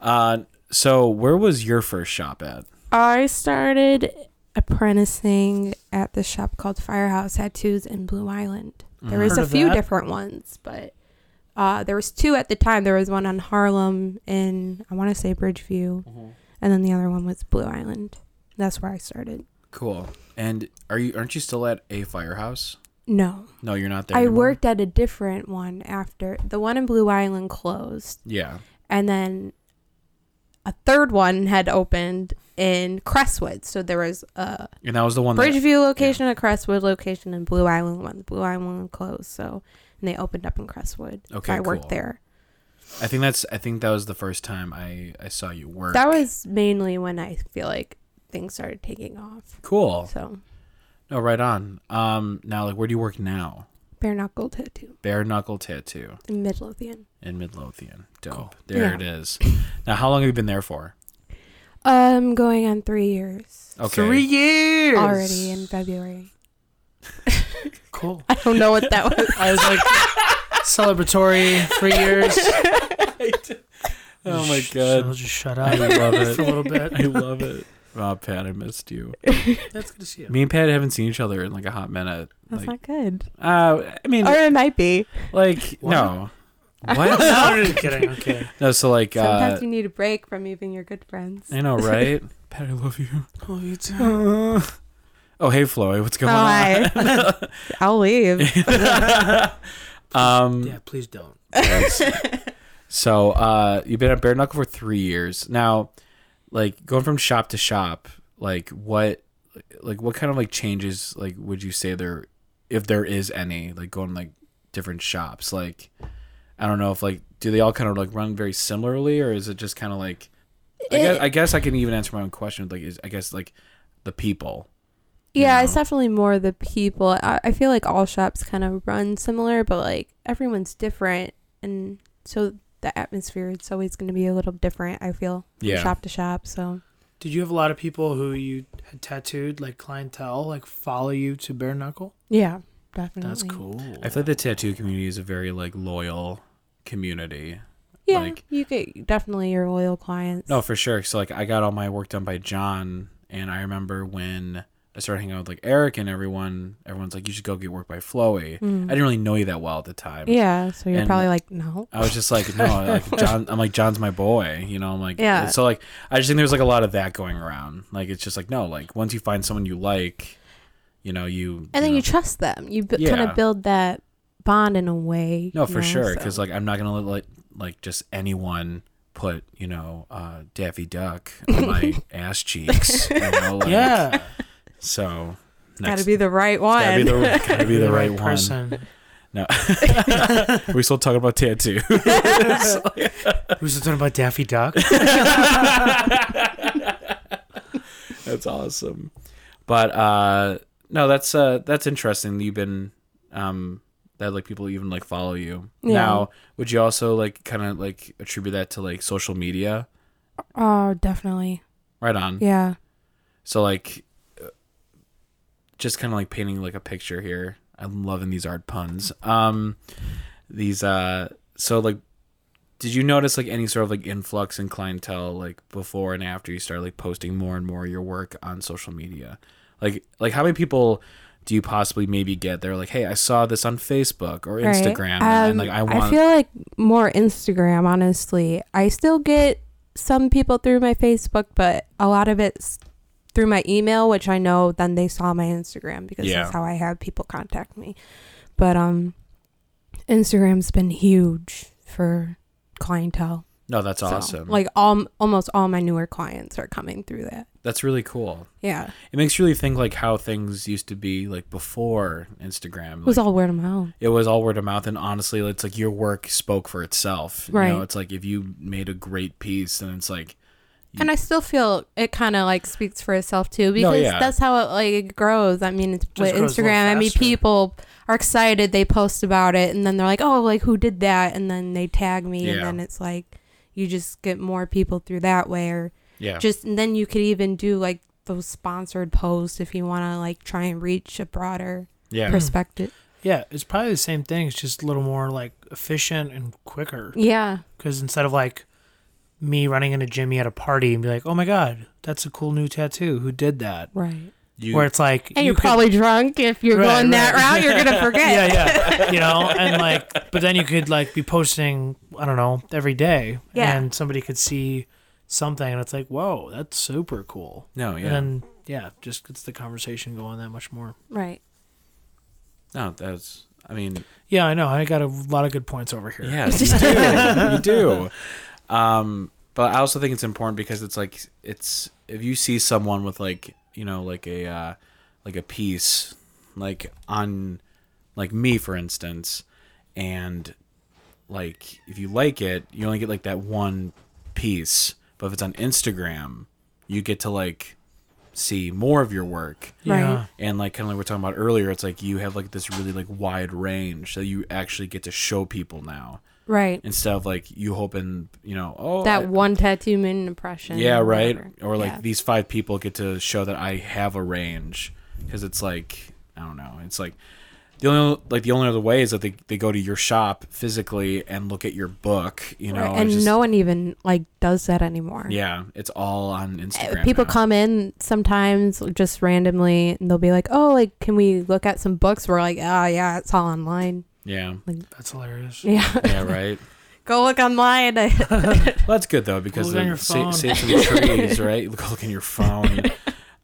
uh so where was your first shop at? I started apprenticing at this shop called Firehouse Tattoos in Blue Island. There mm-hmm. was Heard a few that? different ones, but uh there was two at the time. There was one on Harlem in I want to say Bridgeview, mm-hmm. and then the other one was Blue Island. That's where I started. Cool. And are you aren't you still at a firehouse? No. No, you're not there anymore. I worked at a different one after. The one in Blue Island closed. Yeah. And then a third one had opened in Crestwood. So there was a and that was the one Bridgeview that, location, yeah. a Crestwood location, and Blue Island one. The Blue Island one closed. So and they opened up in Crestwood. Okay, so I cool. worked there. I think that's I think that was the first time I, I saw you work. That was mainly when I feel like things started taking off. Cool. So Oh, right on. Um, now, like, where do you work now? Bare Knuckle Tattoo. Bare Knuckle Tattoo. In Midlothian. In Midlothian. Dope. Cool. There yeah. it is. Now, how long have you been there for? Um, going on three years. Okay. Three years! Already in February. Cool. I don't know what that was. I was like, celebratory three years. Oh, my God. I'll just shut up. I love it. A little bit. I love it. Oh, Pat, I missed you. That's good to see you. Me and Pat haven't seen each other in like a hot minute. That's like, not good. Uh, I mean, or it might be. Like what? No, what? No, I'm just kidding. Okay. No, so like sometimes uh, you need a break from even your good friends. I know, right? Pat, I love you. I love you too. Uh, oh, hey, Floyd, what's going Hi. on? I'll leave. um, yeah, please don't. So uh, you've been at Bare Knuckle for three years now. Like going from shop to shop, like what, like what kind of like changes, like would you say there, if there is any, like going like different shops, like I don't know if like do they all kind of like run very similarly, or is it just kind of like, it, I, guess, I guess I can even answer my own question, like is I guess like the people. Yeah, you know? It's definitely more the people. I, I feel like all shops kind of run similar, but like everyone's different, and so. The atmosphere, it's always going to be a little different, I feel, from yeah. shop to shop. So did you have a lot of people who you had tattooed, like clientele, like follow you to Bare Knuckle? Yeah, definitely. That's cool. I feel like the tattoo community is a very like loyal community. Yeah, like, you get definitely your loyal clients. No, for sure. So like I got all my work done by John, and I remember when I started hanging out with like Eric and everyone. Everyone's like, you should go get work by Floey. Mm. I didn't really know you that well at the time. Yeah, so you're and probably like, no. I was just like, no, like John. I'm like, John's my boy. You know, I'm like, yeah. So like, I just think there's like a lot of that going around. Like, it's just like, no, like once you find someone you like, you know, you and you then know, you trust them. You b- yeah. kind of build that bond in a way. No, for know, sure, because so. Like I'm not gonna let like, like just anyone. Put you know uh, Daffy Duck on my ass cheeks. You know, like, yeah. So, next, gotta be the right one. Gotta be the, gotta be the, the right, right person. One. No, we still talking about tattoos. We still talking about Daffy Duck. That's awesome, but uh, no, that's uh, that's interesting. You've been um, that like people even like follow you yeah. now. Would you also like kind of like attribute that to like social media? Oh, definitely. Right on. Yeah. So like. Just kind of like painting like a picture here. I'm loving these art puns. Um, these uh, so like, did you notice like any sort of like influx in clientele like before and after you started like posting more and more of your work on social media? Like like how many people do you possibly maybe get? They're like, hey, I saw this on Facebook or Instagram, right. um, and like I want. I feel like more Instagram, honestly. I still get some people through my Facebook, but a lot of it's through my email, which I know then they saw my Instagram because yeah. that's how I have people contact me. But um, Instagram's been huge for clientele. No, that's so, awesome. Like all, almost all my newer clients are coming through that. That's really cool. Yeah. It makes you really think like how things used to be like before Instagram. It was like, all word of mouth. It was all word of mouth. And honestly, it's like your work spoke for itself. Right. You know, it's like if you made a great piece, then it's like. You... And I still feel it kind of like speaks for itself too, because no, yeah. that's how it like grows. I mean, it's with Instagram, I mean, people are excited. They post about it and then they're like, oh, like who did that? And then they tag me yeah. and then it's like. You just get more people through that way, or yeah. just and then you could even do like those sponsored posts if you want to like try and reach a broader yeah. perspective. Yeah, it's probably the same thing. It's just a little more like efficient and quicker. Yeah, because instead of like me running into Jimmy at a party and be like, "Oh my God, that's a cool new tattoo. Who did that?" Right. You, where it's like, and you you're could, probably drunk if you're right, going right. that route, you're gonna forget. yeah, yeah, you know, and like, but then you could like be posting, I don't know, every day, yeah. and somebody could see something, and it's like, whoa, that's super cool. No, yeah, and then, yeah, just gets the conversation going that much more. Right. No, that's. I mean. Yeah, I know. I got a lot of good points over here. Yeah, you do. You do. Um, but I also think it's important because it's like it's if you see someone with like. You know, like a uh, like a piece, like on like me, for instance, and like if you like it, you only get like that one piece. But if it's on Instagram, you get to like see more of your work. Yeah. Right. And like kind of like we were talking about earlier, it's like you have like this really like wide range that you actually get to show people now. Right. Instead of like you hoping, you know, oh. That I, one tattoo made an impression. Yeah, or right. Or like yeah. these five people get to show that I have a range, because it's like, I don't know. It's like the only like the only other way is that they, they go to your shop physically and look at your book, you know. Right. And just, no one even like does that anymore. Yeah. It's all on Instagram. People now. Come in sometimes just randomly and they'll be like, oh, like, can we look at some books? We're like, oh, yeah, it's all online. Yeah, like, that's hilarious. Yeah, yeah, right. Go look online. Well, that's good though because they're safe in the trees, right? Go look in your phone.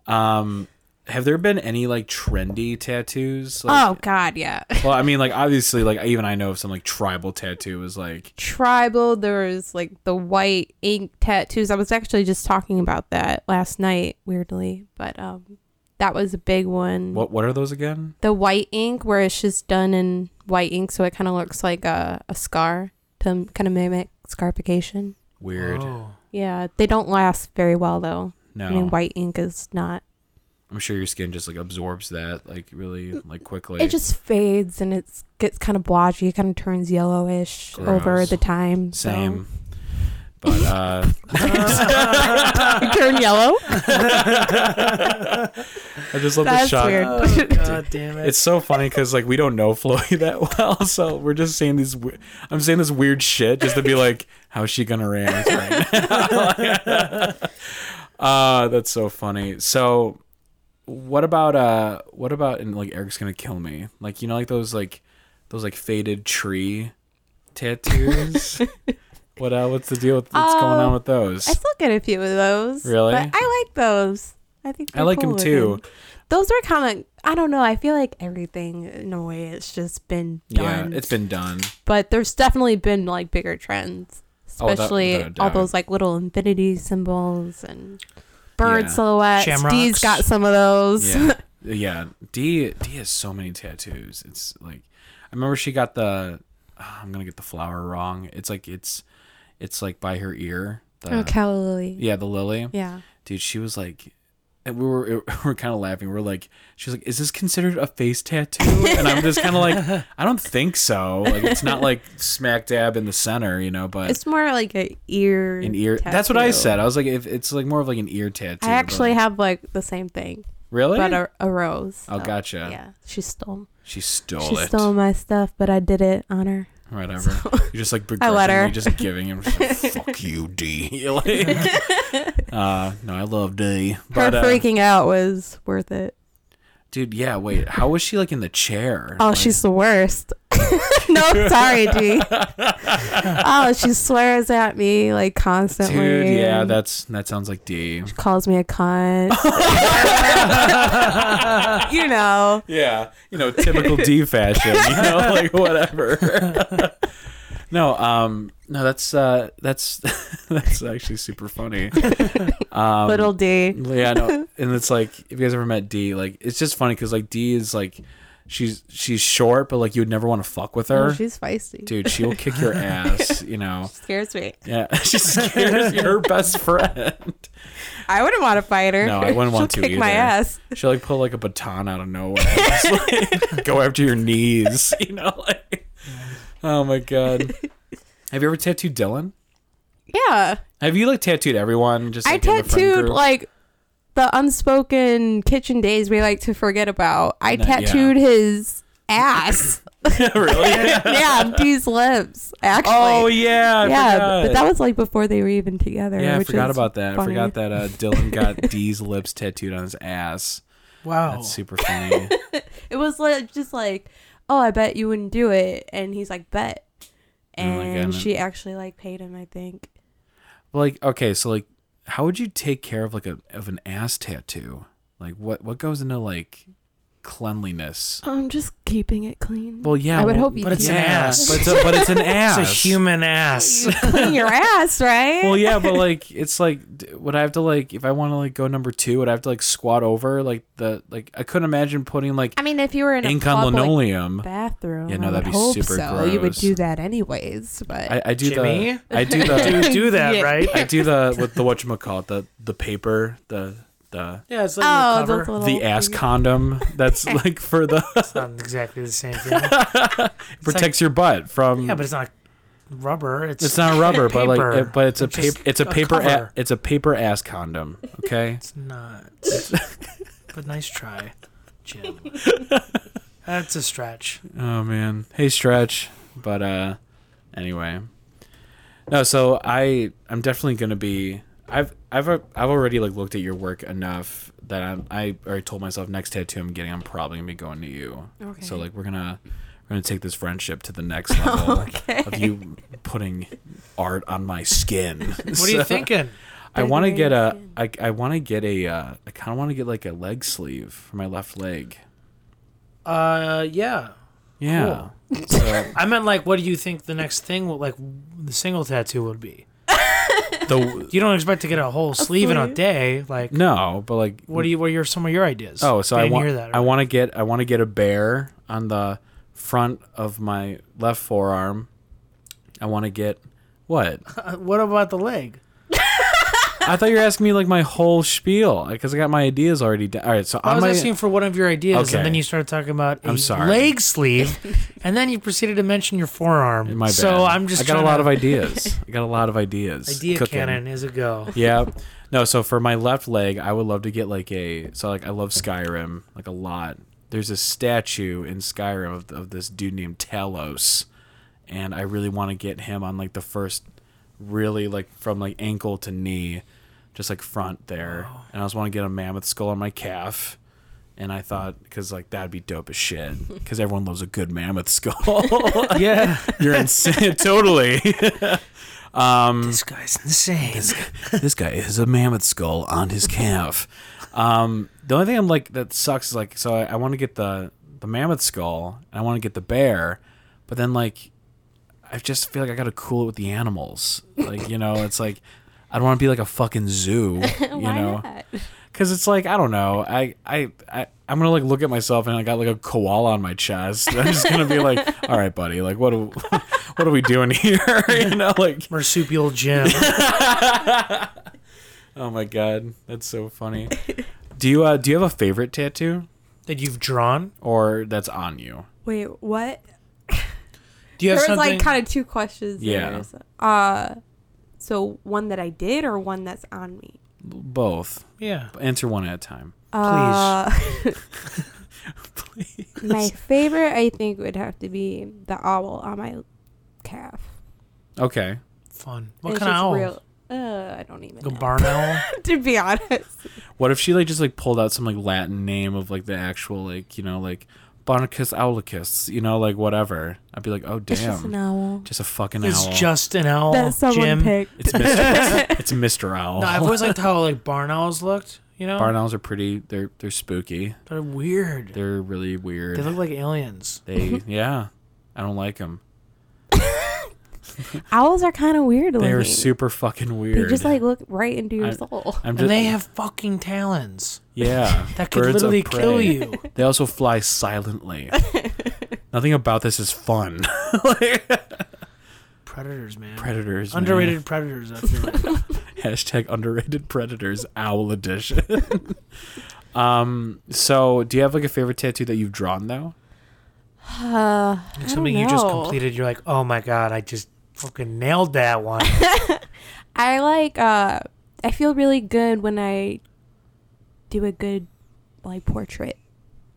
Um, have there been any like trendy tattoos? Like, oh God, yeah. Well, I mean, like obviously, like even I know of some like tribal tattoo is like tribal. There was like the white ink tattoos. I was actually just talking about that last night, weirdly, but um. That was a big one. What What are those again? The white ink, where it's just done in white ink, so it kind of looks like a, a scar to kind of mimic scarification. Weird. Oh. Yeah, they don't last very well though. No, I mean white ink is not. I'm sure your skin just like absorbs that like really like quickly. It just fades and it gets kind of blotchy. It kind of turns yellowish. Gross. Over the time. So. Same. But uh turn yellow. I just love the shot. Oh, God damn it. It's so funny because like we don't know Floyd that well, so we're just saying these we- I'm saying this weird shit just to be like, how's she gonna react right now? uh that's so funny. So what about uh what about and like Eric's gonna kill me. Like, you know, like those like those like faded tree tattoos? What uh, what's the deal with what's uh, going on with those? I still get a few of those. Really? But I like those. I think they're I like cool them too. Them. Those are kind of, I don't know. I feel like everything in a way it's just been done. Yeah, it's been done. But there's definitely been like bigger trends, especially oh, that, that, all those like little infinity symbols and bird yeah. silhouettes. Shamrocks. D's got some of those. Yeah. yeah. D D has so many tattoos. It's like I remember she got the oh, I'm gonna get the flower wrong. It's like it's. It's like by her ear. The, oh, cow lily. Yeah, the lily. Yeah. Dude, she was like, and we were we were kind of laughing. We were like, she was like, is this considered a face tattoo? And I'm just kind of like, I don't think so. Like, it's not like smack dab in the center, you know. But it's more like an ear. An ear. Tattoo. That's what I said. I was like, if it's like more of like an ear tattoo. I actually but... have like the same thing. Really? But a, a rose. So, oh, gotcha. Yeah, she stole. She stole she it. She stole my stuff, but I did it on her. Whatever. So, you're just like begrudgingly just giving him just like, fuck you, D. Like, uh, no, I love D. But, her freaking uh, out was worth it. Dude, yeah, wait. How was she like in the chair? Oh, like, she's the worst. No, sorry, G. Oh, she swears at me like constantly. Dude, yeah, that's that sounds like D. She calls me a cunt. You know. Yeah, you know, typical D fashion. You know, like whatever. No, um, no, that's uh, that's that's actually super funny. Um, Little D. Yeah, no, and it's like if you guys ever met D, like it's just funny because like D is like. She's she's short, but like you would never want to fuck with her. Oh, she's feisty, dude. She'll kick your ass. You know, she scares me. Yeah, she scares your best friend. I wouldn't want to fight her. No, I wouldn't She'll want to kick either. My ass. She'll like pull like a baton out of nowhere. Just, like, go after your knees. You know, like oh my god. Have you ever tattooed Dylan? Yeah. Have you like tattooed everyone? Just like, I in tattooed like. The unspoken kitchen days we like to forget about. I no, tattooed yeah. his ass. Really? Yeah, D's lips. Actually. Oh yeah. I yeah, forgot. But that was like before they were even together. Yeah, which I forgot about that. Funny. I forgot that uh, Dylan got D's lips tattooed on his ass. Wow, that's super funny. It was like just like, oh, I bet you wouldn't do it, and he's like, bet, and oh she actually like paid him, I think. Well, like okay, so like. How would you take care of like a of an ass tattoo? Like what, what goes into like cleanliness? Um, just keeping it clean. Well, yeah, I would well, hope you. But do. It's an ass. but, it's a, but it's an ass. It's a human ass. You clean your ass, right? Well, yeah, but like it's like would I have to like if I want to like go number two, would I have to like squat over like the like I couldn't imagine putting like. I mean, if you were in ink a on linoleum bathroom, yeah, no, that'd I be hope super so. Gross. You would do that anyways, but I, I do Jimmy? the I do the do, do that yeah. right? I do the with the whatchamacallit the the paper the. The, yeah, it's like oh, the, the, the ass condom. That's like for the. It's not exactly the same thing. It protects like, your butt from. Yeah, but it's not rubber. It's, it's not rubber, paper. But like, it, but it's, it's a paper. It's a, a paper. A, it's a paper ass condom. Okay. It's not. But nice try, Jim. That's a stretch. Oh man, hey stretch. But uh, anyway, no. So I, I'm definitely gonna be. I've I've I've already like looked at your work enough that I'm, I already told myself next tattoo I'm getting I'm probably gonna be going to you. Okay. So like we're gonna we're gonna take this friendship to the next level okay. of you putting art on my skin. What so, are you thinking? I want to get a I I want to get a uh, I kind of want to get like a leg sleeve for my left leg. Uh yeah. Yeah. Cool. So, I meant like what do you think the next thing like the single tattoo would be? The, you don't expect to get a whole sleeve in a day, like no, but like what do you? What are your, some of your ideas? Oh, so I, I want that, I want to get I want to get a bear on the front of my left forearm. I want to get what? Uh, what about the leg? I thought you were asking me like my whole spiel because I got my ideas already done. All right, so well, I was my, asking for one of your ideas, okay. And then you started talking about a I'm sorry. leg sleeve, and then you proceeded to mention your forearm. My bad. So I'm just I got a lot to... of ideas. I got a lot of ideas. Idea Cooking. Cannon is a go. Yeah, no. So for my left leg, I would love to get like a. So like I love Skyrim like a lot. There's a statue in Skyrim of, of this dude named Talos, and I really want to get him on like the first, really like from like ankle to knee. Just like front there, oh. And I just want to get a mammoth skull on my calf, and I thought because like that'd be dope as shit because everyone loves a good mammoth skull. Yeah, you're insane. Totally. um, this guy's insane. This, this guy has a mammoth skull on his calf. Um, the only thing I'm like that sucks is like so I, I want to get the the mammoth skull and I want to get the bear, but then like I just feel like I gotta cool it with the animals. Like you know it's like. I don't want to be like a fucking zoo, you Why know, because it's like I don't know. I I I I'm gonna like look at myself and I got like a koala on my chest. I'm just gonna be like, all right, buddy, like what do, what are we doing here? You know, like marsupial Jim. Oh my god, that's so funny. Do you uh do you have a favorite tattoo that you've drawn or that's on you? Wait, what? Do you have there something? There was like kind of two questions. Yeah. There. Uh. So one that I did or one that's on me? Both. Yeah. Answer one at a time. Uh, Please. Please. My favorite, I think, would have to be the owl on my calf. Okay. Fun. What it's kind of owl? Real, uh, I don't even like know. A barn owl? To be honest. What if she like just like pulled out some like Latin name of like the actual like, you know, like... Barnacus Aulicus, you know, like whatever. I'd be like, oh damn, it's just an owl, just a fucking it's owl. It's just an owl. That someone Jim. Picked. It's Mister It's Mister Owl. No, I've always liked how like barn owls looked. You know, barn owls are pretty. They're they're spooky. They're weird. They're really weird. They look like aliens. They yeah, I don't like them. Owls are kind of weird. They're super fucking weird. They just like look right into your I, soul. I'm just, and they have fucking talons. Yeah. That could literally kill you. They also fly silently. Nothing about this is fun. Like, predators, man. Predators. Underrated man. Predators. I feel like. Hashtag underrated predators, owl edition. um. So, do you have like a favorite tattoo that you've drawn though? Uh, like something you just completed. You're like, oh my god, I just fucking nailed that one. I like uh I feel really good when I do a good like portrait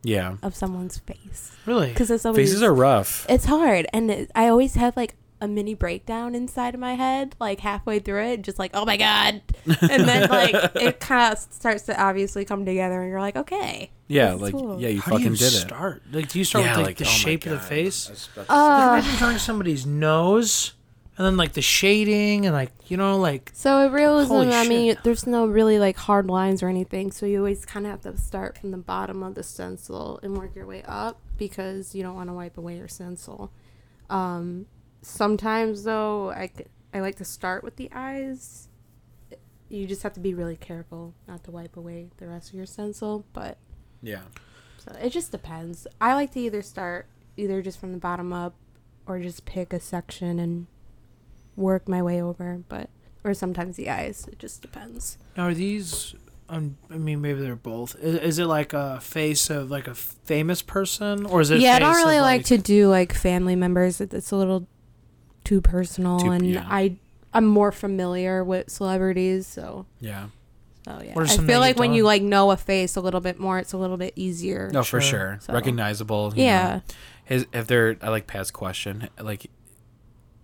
yeah of someone's face, really, because faces are rough, it's hard, and it, I always have like a mini breakdown inside of my head like halfway through it, just like oh my god, and then like it kind of starts to obviously come together and you're like okay yeah like cool. yeah you How fucking do you did start? It like do you start yeah, with like, like the oh shape of the face uh, like, imagine drawing somebody's nose and then like the shading and like you know like so it realism I mean shit. There's no really like hard lines or anything, so you always kind of have to start from the bottom of the stencil and work your way up because you don't want to wipe away your stencil. um Sometimes, though, I, I like to start with the eyes. You just have to be really careful not to wipe away the rest of your stencil. But yeah, so it just depends. I like to either start either just from the bottom up or just pick a section and work my way over. But or sometimes the eyes. It just depends. Now, are these... Um, I mean, maybe they're both. Is, is it like a face of like a famous person? Or is it Yeah, face I don't really like, like to do like family members. It, it's a little... too personal too, and yeah. I I'm more familiar with celebrities so yeah so yeah I feel like when done? You like know a face a little bit more, it's a little bit easier. No sure. for sure so. Recognizable yeah know. His if they're I like Pat's question like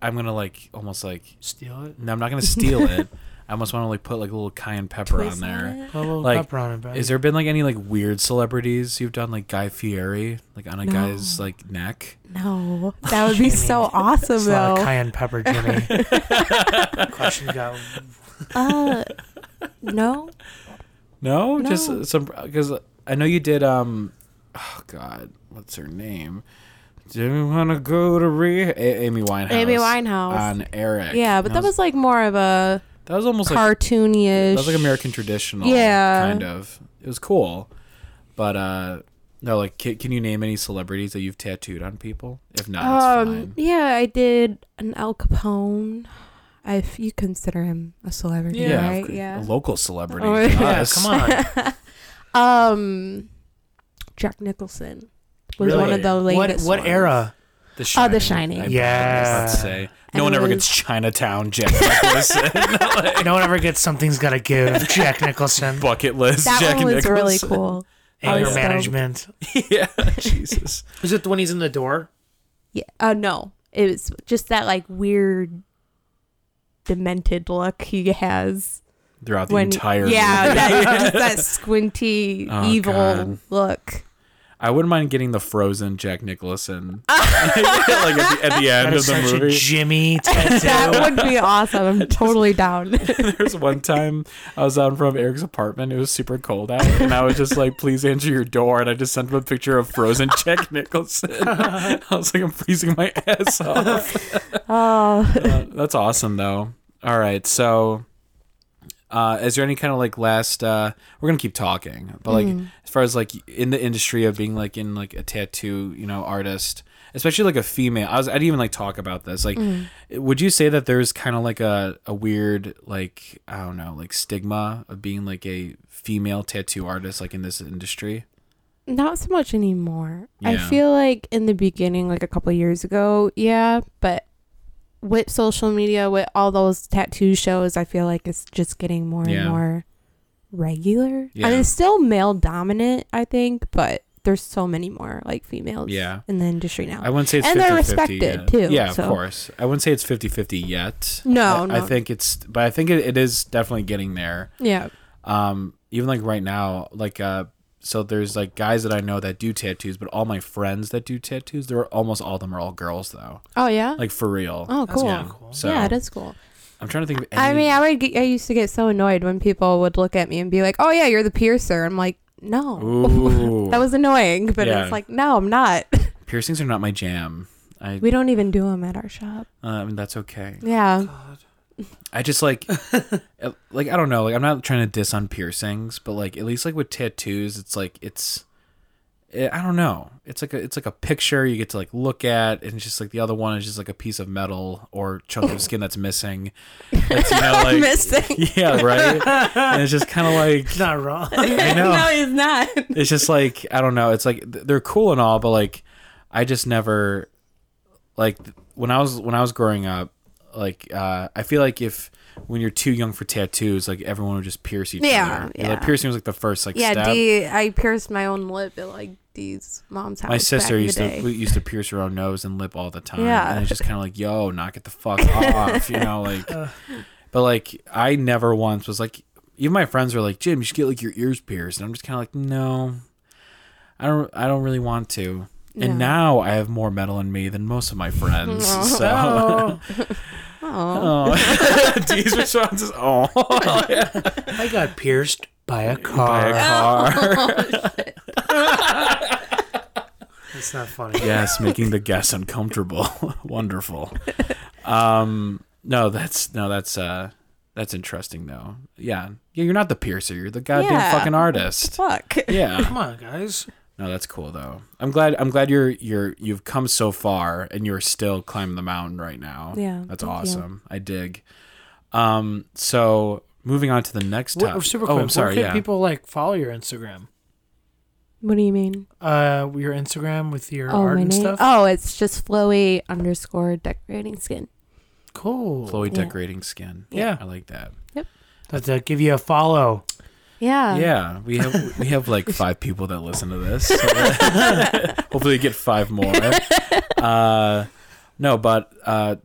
I'm gonna like almost like steal it no I'm not gonna steal it I almost want to like put like a little cayenne pepper Twist on there. Put a little like, pepper on it, buddy. Is there been like any like weird celebrities you've done like Guy Fieri like on a no. guy's like neck? No, that would be so awesome it's though. A lot of cayenne pepper, Jimmy. Question go. Uh, no. No, no. Just some because I know you did. Um, oh God, what's her name? Do we want to go to re a- Amy Winehouse? Amy Winehouse on Eric. Yeah, but that was like more of a. That was almost cartoony-ish. Like, that was like American traditional, yeah. kind of. It was cool, but uh, no, like, can, can you name any celebrities that you've tattooed on people? If not, um, it's fine. Yeah, I did an Al Capone. If you consider him a celebrity, yeah, right? yeah. A local celebrity. Oh, yeah, come on. um, Jack Nicholson was really? One of the latest. What, what era? The Shining. Oh, The Shining. I yeah. Let's say. No one ever gets Chinatown, Jack Nicholson. No one ever gets Something's Got to Give, Jack Nicholson. Bucket List, that Jack Nicholson. That one was really cool. Anger management. Yeah, Jesus. Is it when he's in the door? Yeah. Uh, no. It was just that like weird, demented look he has. Throughout the when, entire Yeah, movie. That, just that squinty, oh, evil God. Look. I wouldn't mind getting the frozen Jack Nicholson like at the, at the end that is of the such movie. A Jimmy tattoo. That would be awesome. I'm totally down. There's one time I was out in front of Eric's apartment. It was super cold out, and I was just like, "Please answer your door." And I just sent him a picture of frozen Jack Nicholson. I was like, "I'm freezing my ass off." Oh, uh, that's awesome though. All right, so. Uh, is there any kind of like last? Uh, we're gonna keep talking, but like mm. as far as like in the industry of being like in like a tattoo, you know, artist, especially like a female. I was I didn't even like talk about this. Like, mm. would you say that there's kind of like a a weird like I don't know like stigma of being like a female tattoo artist like in this industry? Not so much anymore. Yeah. I feel like in the beginning, like a couple of years ago, yeah, but. With social media, with all those tattoo shows, I feel like it's just getting more yeah. and more regular. Yeah. I mean, it's still male dominant, I think, but there's so many more like females yeah. in the industry now. I wouldn't say it's and fifty-fifty they're respected yet. Too. Yeah, so. Of course. I wouldn't say it's fifty-fifty yet. No, I, no. I think it's, but I think it, it is definitely getting there. Yeah. Um, even like right now, like uh, so there's like guys that I know that do tattoos, but all my friends that do tattoos, they're almost all of them are all girls though. Oh yeah, like for real. Oh cool. That's really cool. So, yeah, it is cool. I'm trying to think of any... I mean, I would get, I used to get so annoyed when people would look at me and be like, "Oh yeah, you're the piercer." I'm like, "No." That was annoying, but yeah. It's like, "No, I'm not." Piercings are not my jam. I, we don't even do them at our shop. Um, that's okay. Yeah. God. I just like, like I don't know, like I'm not trying to diss on piercings, but like at least like with tattoos, it's like it's, it, I don't know, it's like a it's like a picture you get to like look at, and it's just like the other one is just like a piece of metal or chunk of skin that's missing. That's, you know, like, missing. Yeah, right. And it's just kind of like it's not wrong. I know. No, it's not. It's just like I don't know. It's like they're cool and all, but like I just never. Like when I was when I was growing up, like uh, I feel like if when you're too young for tattoos, like everyone would just pierce each yeah, other. Yeah, like piercing was like the first like yeah, step. Yeah, D, I pierced my own lip at like D's mom's house. My sister back used in the day. to used to pierce her own nose and lip all the time. Yeah, and it's just kind of like, yo, knock it the fuck off, you know, like. But like I never once was like. Even my friends were like, Jim, you should get like your ears pierced, and I'm just kind of like, no, I don't. I don't really want to. And no. Now I have more metal in me than most of my friends. No. So, oh, oh. Dee's response is, oh, I got pierced by a car. By a car. Oh, that's not funny. Yes, making the guests uncomfortable. Wonderful. Um, no, that's no, that's uh, that's interesting though. Yeah, yeah, you're not the piercer. You're the goddamn yeah. fucking artist. Fuck. Yeah. Come on, guys. No, that's cool though. I'm glad. I'm glad you're you're you've come so far and you're still climbing the mountain right now. Yeah, that's awesome. You. I dig. Um, so moving on to the next topic. We're super oh, quick. I'm sorry. Where can yeah. people like follow your Instagram? What do you mean? Uh, your Instagram with your oh, art and name? Stuff. Oh, it's just Flowy underscore decorating skin. Cool. Flowy yeah. decorating skin. Yeah. yeah, I like that. Yep. That's to give you a follow. Yeah. Yeah. We have we have like five people that listen to this. So hopefully we get five more. Uh, no, but uh,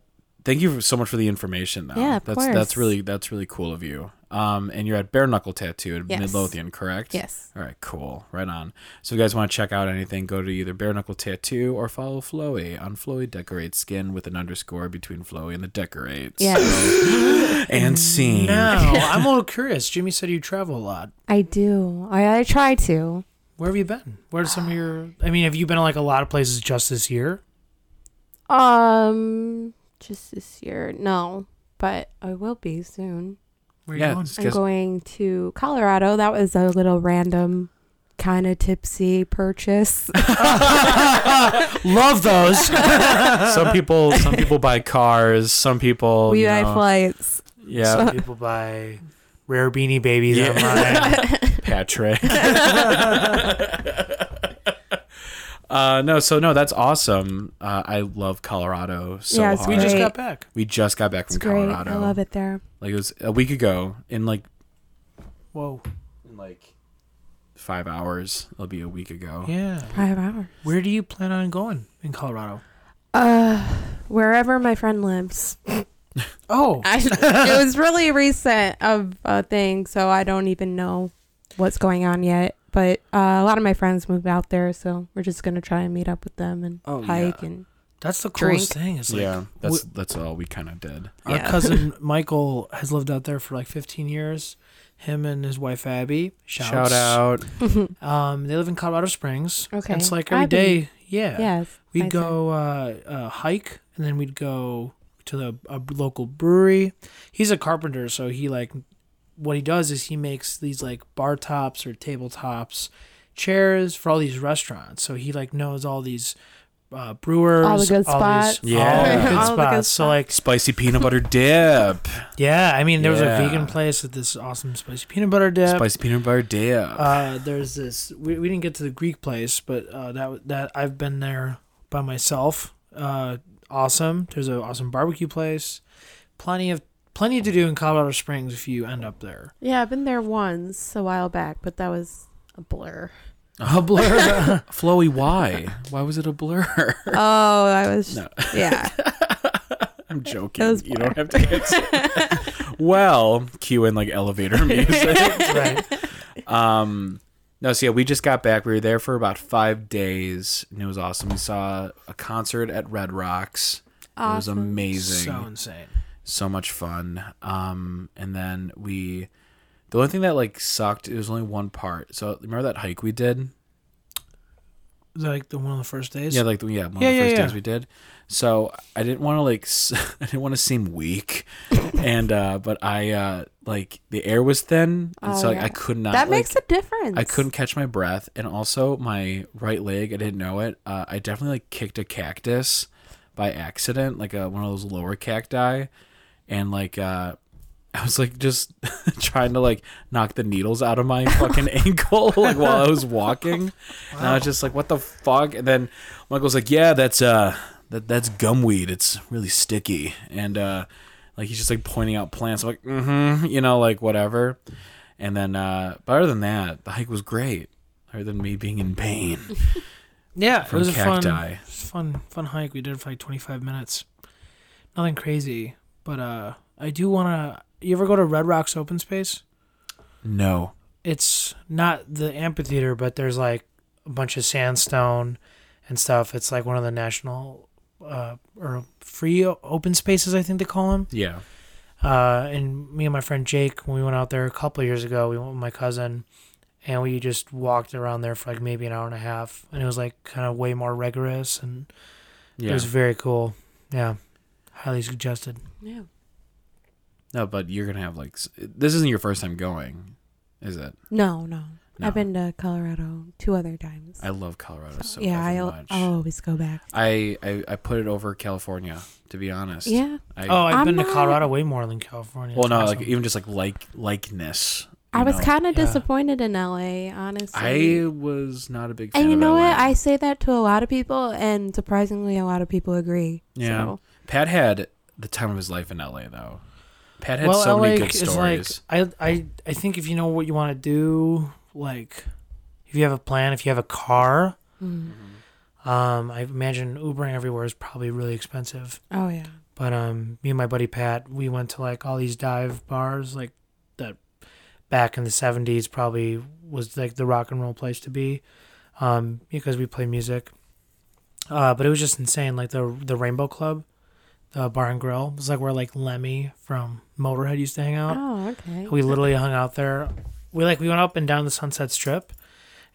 thank you so much for the information though. Yeah, of that's course. that's really that's really cool of you. Um, and you're at Bare Knuckle Tattoo in yes. Midlothian, correct? Yes. All right, cool. Right on. So if you guys want to check out anything, go to either Bare Knuckle Tattoo or follow Flowy on Flowy Decorate Skin with an underscore between Flowy and the decorates. Yeah. And scene. No, I'm a little curious. Jimmy said you travel a lot. I do. I, I try to. Where have you been? Where are some of your... I mean, have you been to like a lot of places just this year? Um, just this year? No, but I will be soon. Where are yeah, you going? I'm going to Colorado. That was a little random, kind of tipsy purchase. Love those. Some people, some people buy cars. Some people we buy know, flights. Yeah, some people buy rare beanie babies yeah. online. Patrick. Uh, no, so no, that's awesome. Uh, I love Colorado so yeah, hard. We just got back. We just got back from it's Colorado. Great. I love it there. Like it was a week ago in like, whoa, in like five hours. It'll be a week ago. Yeah. Five hours. Where do you plan on going in Colorado? Uh, wherever my friend lives. Oh. I, it was really recent of a thing, so I don't even know what's going on yet. But uh, a lot of my friends moved out there, so we're just gonna try and meet up with them and oh, hike yeah. and. That's the coolest drink. Thing. Is like, yeah, that's we, that's all we kind of did. Our yeah. cousin Michael has lived out there for like fifteen years. Him and his wife Abby. Shouts. Shout out. um, they live in Colorado Springs. Okay. And it's like every Abby. Day. Yeah. Yes. We'd I go uh, uh, hike, and then we'd go to the a local brewery. He's a carpenter, so he like. What he does is he makes these like bar tops or tabletops chairs for all these restaurants. So he like knows all these uh, brewers. All the good all spots. These, yeah. All the good all spots. The good so like spicy peanut butter dip. Yeah. I mean, there yeah. was a vegan place with this awesome spicy peanut butter dip. Spicy peanut butter dip. Uh, there's this, we, we didn't get to the Greek place, but uh, that, that I've been there by myself. Uh, awesome. There's an awesome barbecue place. Plenty of Plenty to do in Colorado Springs if you end up there. Yeah, I've been there once a while back, but that was a blur. A blur? Flowy, why? Why was it a blur? Oh, I was... No. Yeah. I'm joking. You don't have to answer. Well, cue in like elevator music. Right. Um... No, so yeah, we just got back. We were there for about five days, and it was awesome. We saw a concert at Red Rocks. Awesome. It was amazing. So insane. So much fun. Um, and then we... The only thing that, like, sucked, it was only one part. So, remember that hike we did? Was that, like, the one of the first days? Yeah, like, the, yeah, one yeah, of the yeah, first yeah. days we did. So, I didn't want to, like, I didn't want to seem weak. and, uh, but I, uh, like, the air was thin. And oh, so, like, yeah. I could not, That like, makes a difference. I couldn't catch my breath. And also, my right leg, I didn't know it. Uh, I definitely, like, kicked a cactus by accident. Like, a, one of those lower cacti. And, like, uh... I was like just trying to like knock the needles out of my fucking ankle like while I was walking. Wow. And I was just like, what the fuck? And then Michael's like, yeah, that's uh that that's gumweed. It's really sticky. And uh like he's just like pointing out plants. I'm like, mm-hmm, you know, like whatever. And then uh but other than that, the hike was great. Other than me being in pain. Yeah, it was cacti. a fun fun fun hike. We did it for like twenty-five minutes. Nothing crazy, but uh I do wanna You ever go to Red Rocks Open Space? No. It's not the amphitheater, but there's like a bunch of sandstone and stuff. It's like one of the national uh, or free open spaces, I think they call them. Yeah. Uh, and me and my friend Jake, when we went out there a couple of years ago, we went with my cousin, and we just walked around there for like maybe an hour and a half. And it was like kind of way more rigorous, and yeah. It was very cool. Yeah. Highly suggested. Yeah. No, but you're going to have, like... This isn't your first time going, is it? No, no. no. I've been to Colorado two other times. I love Colorado so, so yeah, I'll, much. Yeah, I'll always go back. I, I, I put it over California, to be honest. Yeah. I, oh, I've I'm been not... to Colorado way more than California. Well, no, awesome. like even just, like, like likeness. I know? was kind of yeah. disappointed in L A, honestly. I was not a big fan of L A. And you know what? I say that to a lot of people, and surprisingly, a lot of people agree. Yeah. So. Pat had the time of his life in L A, though. Pat had well, so many like, good stories. Like, I, I, I think if you know what you want to do, like if you have a plan, if you have a car, mm-hmm. um, I imagine Ubering everywhere is probably really expensive. Oh, yeah. But um, me and my buddy Pat, we went to like all these dive bars like that back in the seventies probably was like the rock and roll place to be um, because we play music. Uh, but it was just insane. Like the the Rainbow Club. Uh, bar and Grill. It was like where like Lemmy from Motorhead used to hang out. Oh, okay. We literally hung out there. We like we went up and down the Sunset Strip,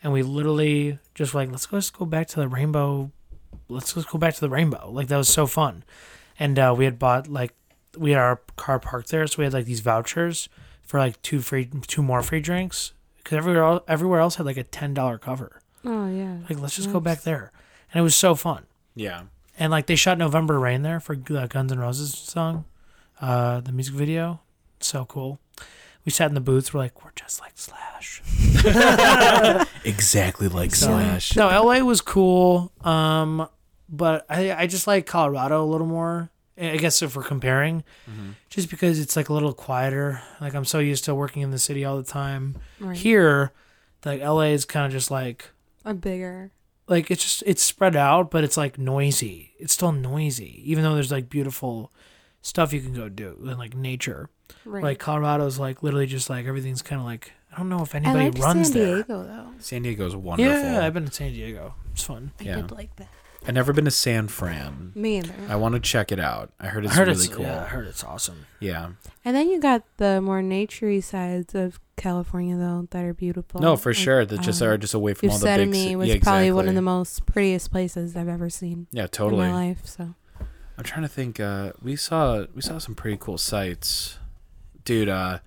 and we literally just were like let's go just go back to the Rainbow. Let's just go back to the Rainbow. Like that was so fun, and uh, we had bought like we had our car parked there, so we had like these vouchers for like two free, two more free drinks because everywhere else, everywhere else had like a ten dollar cover. Oh yeah. Like let's just nice. go back there, and it was so fun. Yeah. And, like, they shot November Rain there for uh, Guns N' Roses song, uh, the music video. So cool. We sat in the booths. We're like, we're just like Slash. Exactly like so, Slash. No, L A was cool, um, but I, I just like Colorado a little more, I guess if we're comparing, mm-hmm. just because it's, like, a little quieter. Like, I'm so used to working in the city all the time. Right. Here, like, L A is kind of just, like... I'm bigger. Like, it's just, it's spread out, but it's, like, noisy. It's still noisy, even though there's, like, beautiful stuff you can go do and, like, nature. Right. Like, Colorado's, like, literally just, like, everything's kind of, like, I don't know if anybody I liked runs there. I San Diego, there. though. San Diego's wonderful. Yeah, I've been to San Diego. It's fun. I yeah. did like that. I've never been to San Fran. Me either. I want to check it out. I heard it's I heard really it's, cool. Yeah, I heard it's awesome. Yeah. And then you got the more naturey sides of California though that are beautiful. No, for like, sure. That um, just are just away from all the big cities. Yosemite was yeah, exactly. probably one of the most prettiest places I've ever seen. Yeah, totally. In my life, so. I'm trying to think. Uh, we saw we saw some pretty cool sights, dude. Uh,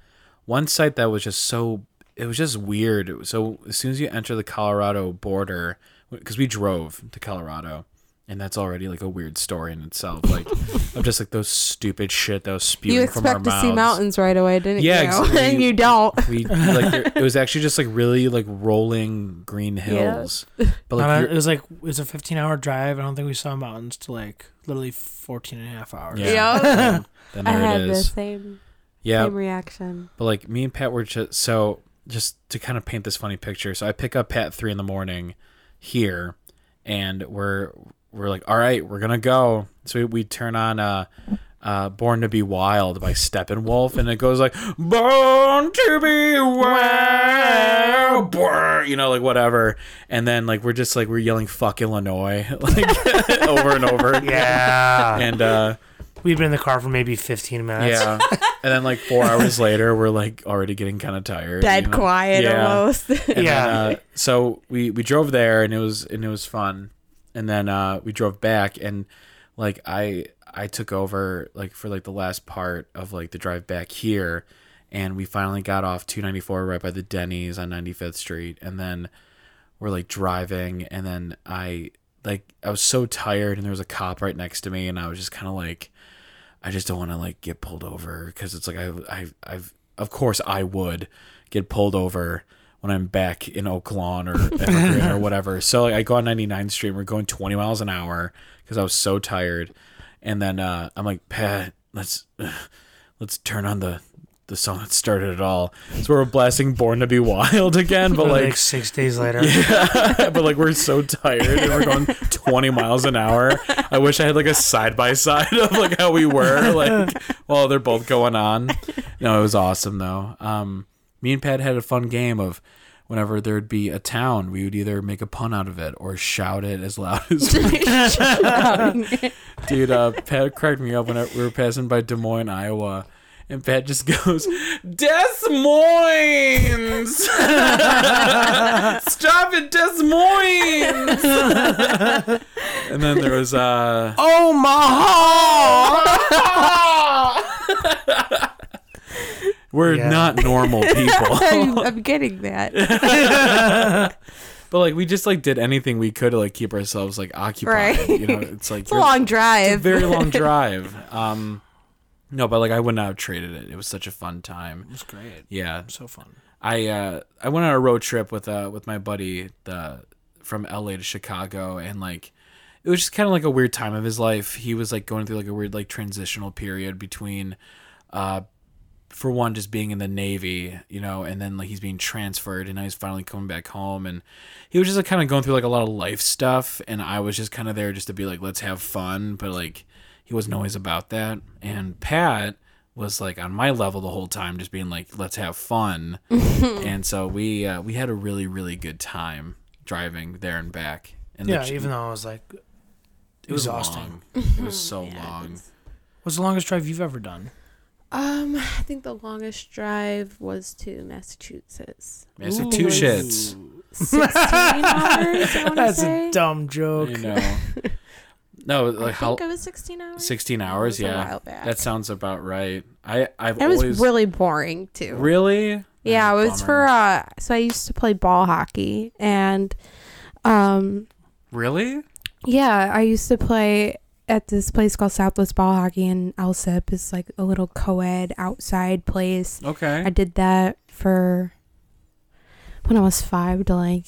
one site that was just so it was just weird. It was, so as soon as you enter the Colorado border, because we drove to Colorado. And that's already, like, a weird story in itself. Like, of just, like, those stupid shit that was spewing from our mouths. You expect to see mountains right away, didn't you? Yeah, exactly. And you don't. We, like, there, it was actually just, like, really, like, rolling green hills. Yeah. But like, it was, like, it was a fifteen-hour drive. I don't think we saw mountains to, like, literally fourteen and a half hours. Yeah. yeah. yeah. Then there I had it is. the same, yeah. same reaction. But, like, me and Pat were just, so, just to kind of paint this funny picture. So I pick up Pat at three in the morning here, and we're... We're like, all right, we're going to go. So we, we turn on uh, uh, Born to Be Wild by Steppenwolf, and it goes like, Born to Be Wild, you know, like whatever. And then like, we're just like, we're yelling, fuck Illinois, like over and over. Yeah. And, uh, we'd been in the car for maybe fifteen minutes. Yeah. And then like four hours later, we're like already getting kind of tired. Dead you know? quiet yeah. almost. And yeah. Then, uh, so we, we drove there and it was, and it was fun. And then, uh, we drove back and like, I, I took over like for like the last part of like the drive back here. And we finally got off two ninety-four right by the Denny's on ninety-fifth street. And then we're like driving. And then I like, I was so tired and there was a cop right next to me. And I was just kind of like, I just don't want to like get pulled over because it's like I I I've of course I would get pulled over when I'm back in Oaklawn or Evergreen or whatever. So like I go on ninety-ninth street. We're going twenty miles an hour because I was so tired. And then uh, I'm like, Pat, let's uh, let's turn on the the song that started it all. So we're blasting "Born to Be Wild" again, but like, like six days later. Yeah, but like we're so tired and we're going twenty miles an hour. I wish I had like a side by side of like how we were like while they're both going on. No, it was awesome though. Um, me and Pat had a fun game of whenever there'd be a town, we would either make a pun out of it or shout it as loud as we could. Dude, uh, Pat cracked me up when we were passing by Des Moines, Iowa. And Pat just goes, Des Moines! Stop it, Des Moines! And then there was, uh... Omaha! We're yeah. not normal people. I'm, I'm getting that. But, like, we just, like, did anything we could to, like, keep ourselves, like, occupied. Right. You know, it's like... It's a long drive. It's a very long drive. Um... No, but like I would not have traded it. It was such a fun time. It was great. Yeah, it was so fun. I uh, I went on a road trip with uh with my buddy the from L A to Chicago, and like it was just kind of like a weird time of his life. He was like going through like a weird like transitional period between, uh, for one, just being in the Navy, you know, and then like he's being transferred, and now he's finally coming back home, and he was just like kind of going through like a lot of life stuff, and I was just kind of there just to be like, let's have fun, but like. He wasn't always about that. And Pat was like on my level the whole time, just being like, let's have fun. And so we uh, we had a really, really good time driving there and back. And yeah, the, even though I was like, it, it was exhausting. Long. It was so yeah, long. What's the longest drive you've ever done? Um, I think the longest drive was to Massachusetts. Massachusetts. sixteen hours, I want to say. That's a dumb joke. You know. No, like I think how, it was sixteen hours. sixteen hours, yeah. A while back. That sounds about right. I, I've it always... was really boring, too. Really? Yeah, it was for... Uh, so I used to play ball hockey, and... um, Really? Yeah, I used to play at this place called Southwest Ball Hockey in Elsip. It's like a little co-ed outside place. Okay. I did that for... when I was five to like...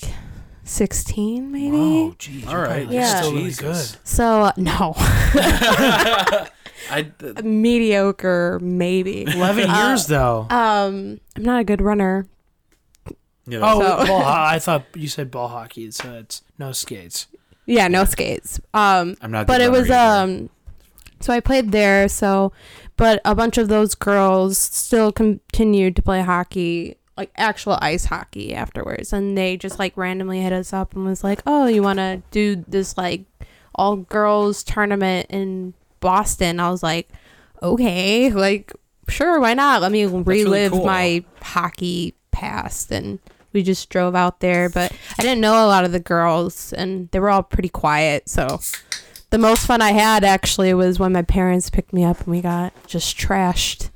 sixteen maybe. Oh, geez. All right. Yeah. Still really good. So, uh, no. I, uh, mediocre, maybe. eleven uh, years, though. Um, I'm not a good runner. Yeah, oh, so. Ball, I thought you said ball hockey, so it's no skates. Yeah, no yeah. skates. Um, I'm not. But it was, um, so I played there, so, but a bunch of those girls still continued to play hockey. Like actual ice hockey afterwards, and they just like randomly hit us up and was like, oh, you want to do this like all girls tournament in Boston? I was like, okay, like sure, why not, let me relive really cool. my hockey past. And we just drove out there, but I didn't know a lot of the girls and they were all pretty quiet, so the most fun I had actually was when my parents picked me up and we got just trashed.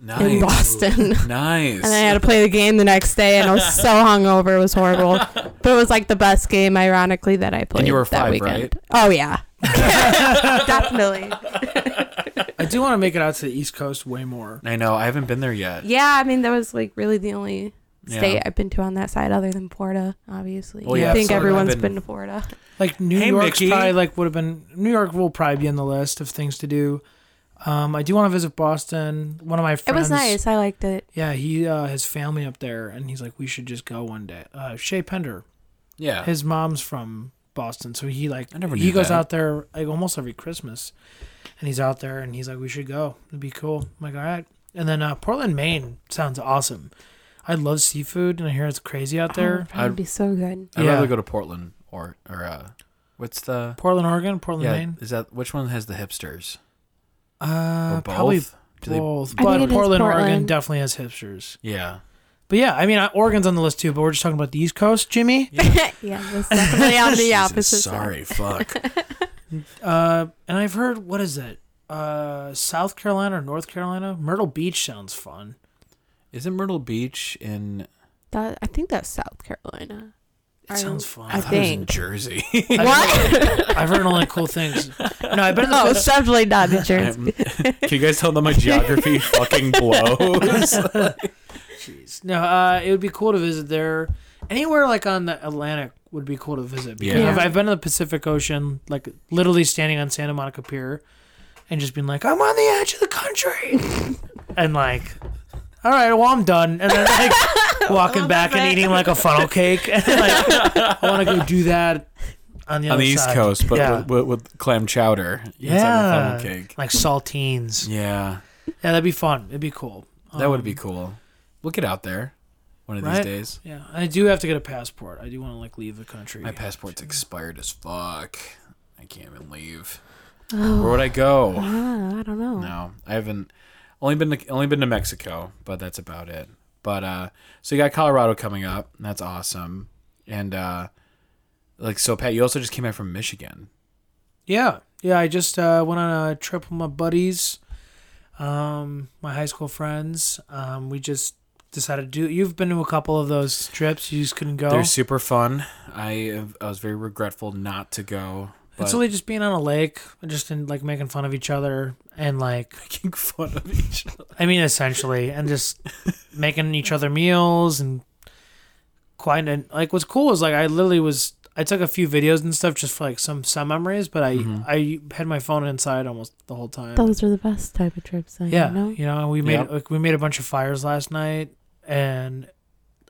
Nice. In Boston. Nice. And I had to play the game the next day, and I was so hungover. It was horrible. But it was like the best game, ironically, that I played. And you were five, that weekend. Right? Oh, yeah. Definitely. I do want to make it out to the East Coast way more. I know. I haven't been there yet. Yeah. I mean, that was like really the only state yeah. I've been to on that side other than Florida, obviously. Well, yeah, I think everyone's been... been to Florida. Like, New hey, York probably like, would have been. New York will probably be on the list of things to do. Um, I do want to visit Boston. One of my friends. It was nice. I liked it. Yeah, he uh, his family up there, and he's like, we should just go one day. Uh, Shea Pender. Yeah. His mom's from Boston, so he like I never knew he goes that. out there like almost every Christmas, and he's out there and he's like, we should go. It'd be cool. I'm like, all right. And then uh, Portland, Maine sounds awesome. I love seafood, and I hear it's crazy out there. Oh, that'd be so good. I'd yeah. rather go to Portland or or uh, what's the Portland, Oregon, Portland, yeah, Maine. Is that which one has the hipsters? Uh, or both? Probably Do both. They, but Portland, Portland, Oregon definitely has hipsters. Yeah. But yeah, I mean, Oregon's on the list too, but we're just talking about the East Coast, Jimmy. Yeah, yeah that's definitely on the Jesus, opposite sorry, side. Sorry, fuck. uh, and I've heard, what is it? Uh, South Carolina or North Carolina? Myrtle Beach sounds fun. Isn't Myrtle Beach in... That, I think that's South Carolina. It I, sounds fun. I, I think. It was in Jersey. What? I've heard only cool things. No, I bet no, it's definitely not in Jersey. Can you guys tell that my geography fucking blows? Jeez. No, uh, it would be cool to visit there. Anywhere like on the Atlantic would be cool to visit. Because yeah. I've, I've been to the Pacific Ocean, like literally standing on Santa Monica Pier and just being like, I'm on the edge of the country. And like, all right, well, I'm done. And then like walking back and eating like a funnel cake. And like, I want to go do that on the, on the East side. Coast, but yeah. with, with, with clam chowder. Yeah. It's like, a funnel cake. Like saltines. Yeah. Yeah, that'd be fun. It'd be cool. That um, would be cool. We'll get out there one of right? these days. Yeah, I do have to get a passport. I do want to like leave the country. My passport's expired as fuck. I can't even leave. Oh, where would I go? Yeah, I don't know. No, I haven't. Only been to, only been to Mexico, but that's about it. But uh, so you got Colorado coming up. And that's awesome. And uh, like so, Pat, you also just came back from Michigan. Yeah, yeah. I just uh, went on a trip with my buddies, um, my high school friends. Um, we just. Decided to do. You've been to a couple of those trips. You just couldn't go. They're super fun. I I was very regretful not to go. It's only just being on a lake, and just in, like making fun of each other and like making fun of each other. I mean, essentially, and just making each other meals and quite. And like, what's cool is like I literally was. I took a few videos and stuff just for like some some memories, but I mm-hmm. I had my phone inside almost the whole time. Those are the best type of trips. I yeah, know. You know, we made yep. like, we made a bunch of fires last night. And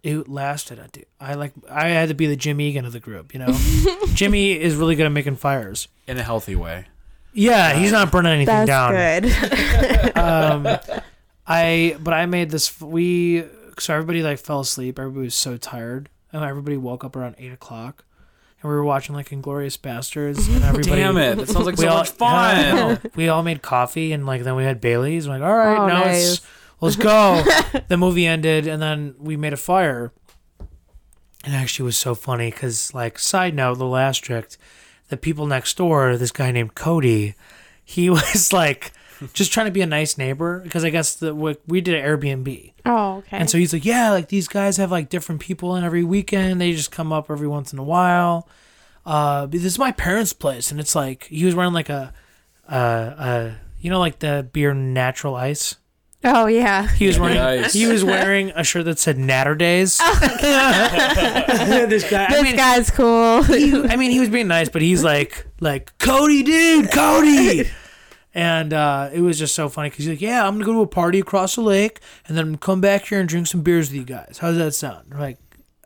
it lasted. I, do. I like. I had to be the Jim Egan of the group, you know? Jimmy is really good at making fires. In a healthy way. Yeah, he's not burning anything That's down. That's good. um, I, but I made this, we, so everybody like fell asleep. Everybody was so tired. And everybody woke up around eight o'clock. And we were watching like Inglourious Bastards, and everybody. Damn it! That sounds like so all, much fun. Yeah, no, we all made coffee, and like then we had Bailey's. We're like, all right, oh, now nice. it's... Let's go. The movie ended, and then we made a fire. And actually, it was so funny because, like, side note, little asterisk, the people next door, this guy named Cody, he was like just trying to be a nice neighbor because I guess the we, we did an Airbnb. Oh, okay. And so he's like, yeah, like these guys have like different people in every weekend. They just come up every once in a while. Uh, this is my parents' place, and it's like he was running like a, uh, uh, you know, like the beer natural ice. Oh yeah, he was yeah, wearing nice. he was wearing a shirt that said Natter Days. Oh, this guy, this I mean, guy's cool. he, I mean, he was being nice, but he's like, like Cody, dude, Cody, and uh, it was just so funny because he's like, yeah, I'm gonna go to a party across the lake, and then come back here and drink some beers with you guys. How does that sound? We're like,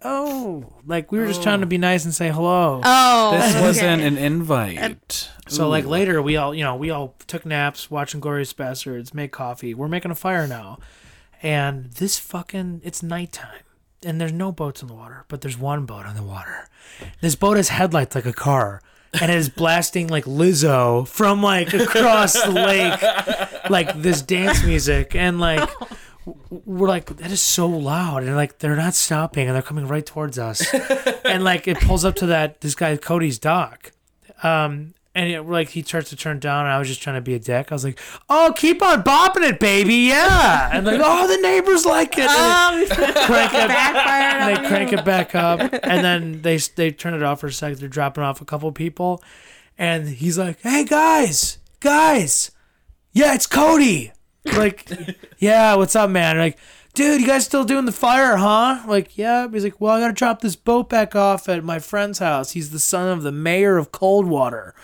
oh, like we were oh. just trying to be nice and say hello. Oh, this okay. wasn't an invite. And- So Ooh. like later we all, you know, we all took naps, watching Inglourious Bastards, made coffee. We're making a fire now. And this fucking, it's nighttime and there's no boats in the water, but there's one boat on the water. This boat has headlights like a car and it is blasting like Lizzo from like across the lake, like this dance music. And like, we're like, that is so loud. And like, they're not stopping and they're coming right towards us. And like, it pulls up to that, this guy, Cody's dock. Um, And it, like he starts to turn down, and I was just trying to be a dick. I was like, "Oh, keep on bopping it, baby, yeah!" And like, "Oh, the neighbors like it." And they crank it back, and they crank it back up, and then they they turn it off for a second. They're dropping off a couple people, and he's like, "Hey guys, guys, yeah, it's Cody." Like, yeah, what's up, man? They're like, dude, you guys still doing the fire, huh? Like, yeah. He's like, well, I got to drop this boat back off at my friend's house. He's the son of the mayor of Coldwater.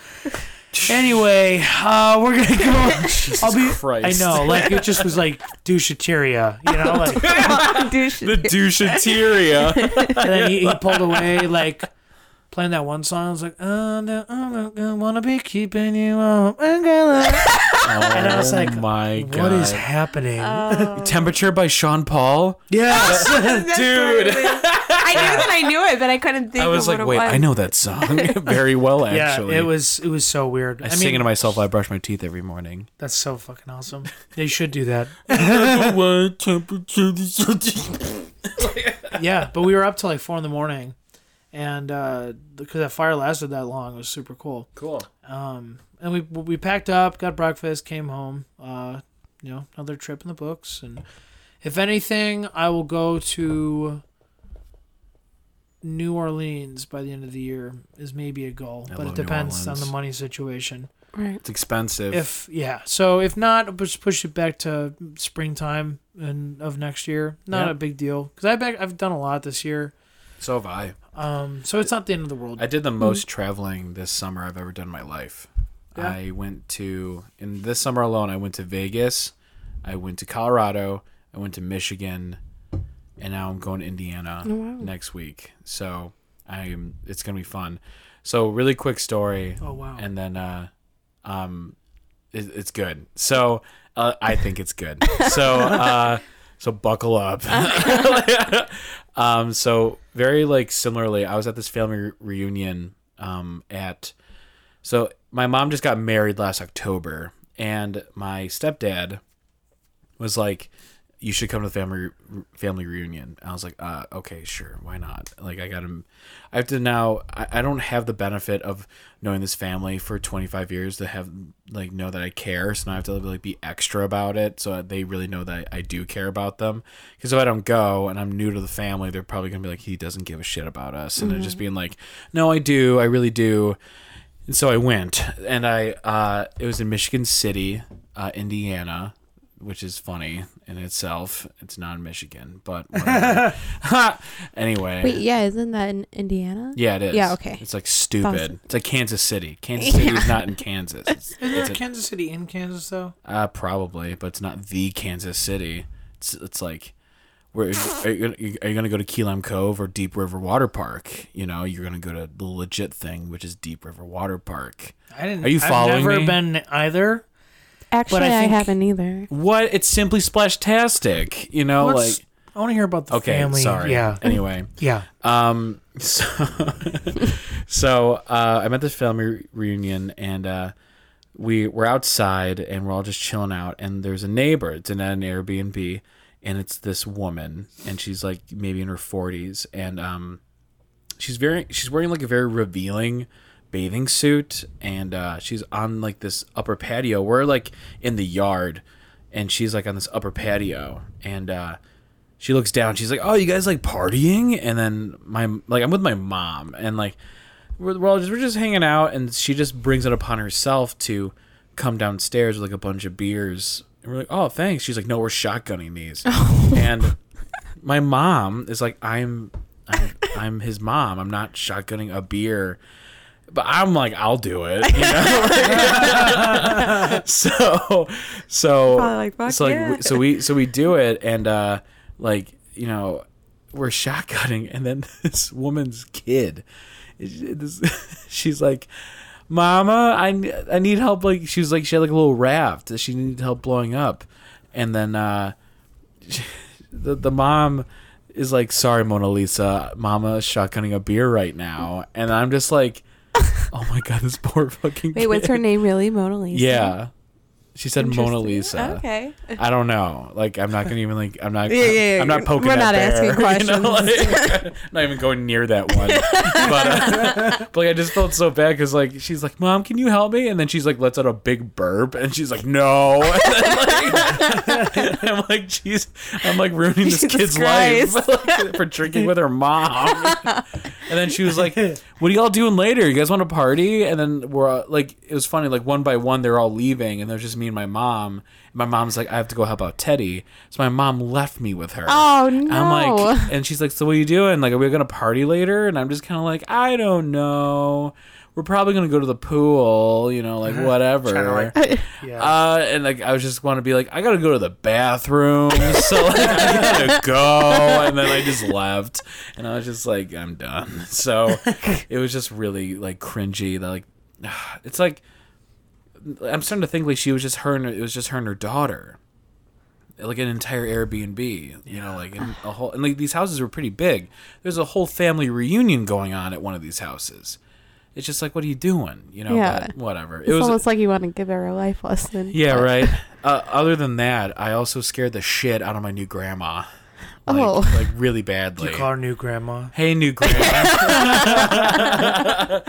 Anyway, uh, we're going to go. Jesus I'll be, Christ. I know. Like, it just was like doucheteria, you know? Like, the doucheteria. And then he, he pulled away, like, playing that one song. I was like, oh, no, oh, no, I want to be keeping you up. Oh, and I was like, my God. What is happening? Oh. Temperature by Sean Paul? Yes. Dude. I knew that I knew it, but I couldn't think of what it was. I was like, wait, I know that song very well, actually. Yeah, it was, it was so weird. I, I mean, sing it to myself while I brush my teeth every morning. That's so fucking awesome. They should do that. Yeah, but we were up till like four in the morning. And uh, because that fire lasted that long, it was super cool. Cool. Um, and we we packed up, got breakfast, came home. Uh, you know, another trip in the books. And if anything, I will go to New Orleans by the end of the year. Is maybe a goal, I but it depends on the money situation. Right. It's expensive. If yeah, so if not, just push it back to springtime and of next year. Not yeah. a big deal because I back I've done a lot this year. So have I. Um, so it's not the end of the world. I did the most mm-hmm. traveling this summer I've ever done in my life. Yeah. I went to, in this summer alone, I went to Vegas, I went to Colorado, I went to Michigan, and now I'm going to Indiana oh, wow. next week. So I'm, it's going to be fun. So really quick story. Oh, wow. And then uh, um, it, it's good. So uh, I think it's good. So uh, so buckle up. Um, so very like similarly, I was at this family re- reunion, um, at, so my mom just got married last October and my stepdad was like, you should come to the family, re- family reunion. And I was like, uh, okay, sure. Why not? Like I got him, I have to now, I, I don't have the benefit of knowing this family for twenty-five years to have like, know that I care. So now I have to like be extra about it. So they really know that I do care about them. Cause if I don't go and I'm new to the family, they're probably gonna be like, he doesn't give a shit about us. Mm-hmm. And they're just being like, no, I do. I really do. And so I went and I, uh, it was in Michigan City, uh, Indiana, which is funny in itself. It's not in Michigan, but anyway. Wait, yeah, isn't that in Indiana? Yeah, it is. Yeah, okay. It's like stupid. Boston. It's like Kansas City. Kansas City yeah. is not in Kansas. It's, isn't it's there a, Kansas City in Kansas though? Uh, probably, but it's not the Kansas City. It's it's like, where are you, you going to go to Key Lime Cove or Deep River Water Park? You know, you're going to go to the legit thing, which is Deep River Water Park. I didn't. Are you following I've never me? Been either. Actually, I, think, I haven't either. What? It's simply splashtastic, you know. Let's, like I want to hear about the okay, family. Sorry. Yeah. Anyway. Yeah. Um. So, so uh, I'm at this family re- reunion, and uh, we we're outside, and we're all just chilling out. And there's a neighbor. It's in an Airbnb, and it's this woman, and she's like maybe in her forties, and um, she's very she's wearing like a very revealing bathing suit, and uh she's on like this upper patio. We're like in the yard, and she's like on this upper patio, and uh she looks down. She's like, oh, you guys like partying? And then my like I'm with my mom, and like we're, we're all just we're just hanging out, and she just brings it upon herself to come downstairs with like a bunch of beers, and we're like, oh, thanks. She's like, no, we're shotgunning these. And my mom is like, I'm I'm, I'm his mom, I'm not shotgunning a beer. But I'm like, I'll do it. You know? so, so, like, so, like, yeah. we, so we, so we do it. And, uh, like, you know, we're shotgunning. And then this woman's kid, this, she's like, mama, I, I need help. Like, she was like, she had like a little raft that she needed help blowing up. And then, uh, she, the, the mom is like, sorry, Mona Lisa, mama's shotgunning a beer right now. And I'm just like, oh my God, this poor fucking Wait, kid. What's her name really? Mona Lisa? Yeah. She said Mona Lisa. Okay. I don't know. Like, I'm not going to even, like, I'm not, yeah, yeah, yeah. I'm not poking We're at that We're not asking bear, questions. You know? Like, not even going near that one. But, uh, but, like, I just felt so bad because, like, she's like, Mom, can you help me? And then she's like, lets out a big burp. And she's like, no. And then, like, I'm like, geez, I'm, like, ruining this Jesus kid's Christ. Life for drinking with her mom. And then she was like, what are y'all doing later? You guys want to party? And then we're, like, it was funny. Like, one by one, they're all leaving. And there's just me and my mom. And my mom's like, I have to go help out Teddy. So my mom left me with her. Oh, no. And I'm like, and she's like, so what are you doing? Like, are we going to party later? And I'm just kind of like, I don't know. we're probably going to go to the pool, you know, like whatever. Like, yeah. uh, and like I was just want to be like, I got to go to the bathroom. So like, I got to go. And then I just left. And I was just like, I'm done. So it was just really like cringy. Like, it's like, I'm starting to think like she was just her and it was just her and her daughter. Like an entire Airbnb, you yeah. know, like in a whole, and like these houses were pretty big. There's a whole family reunion going on at one of these houses. It's just like, what are you doing? You know, yeah. whatever. It's it was almost a, like you want to give her a life lesson. Yeah, but. Right. Uh, other than that, I also scared the shit out of my new grandma. Like, oh. like really badly. Did you call her new grandma? Hey, new grandma.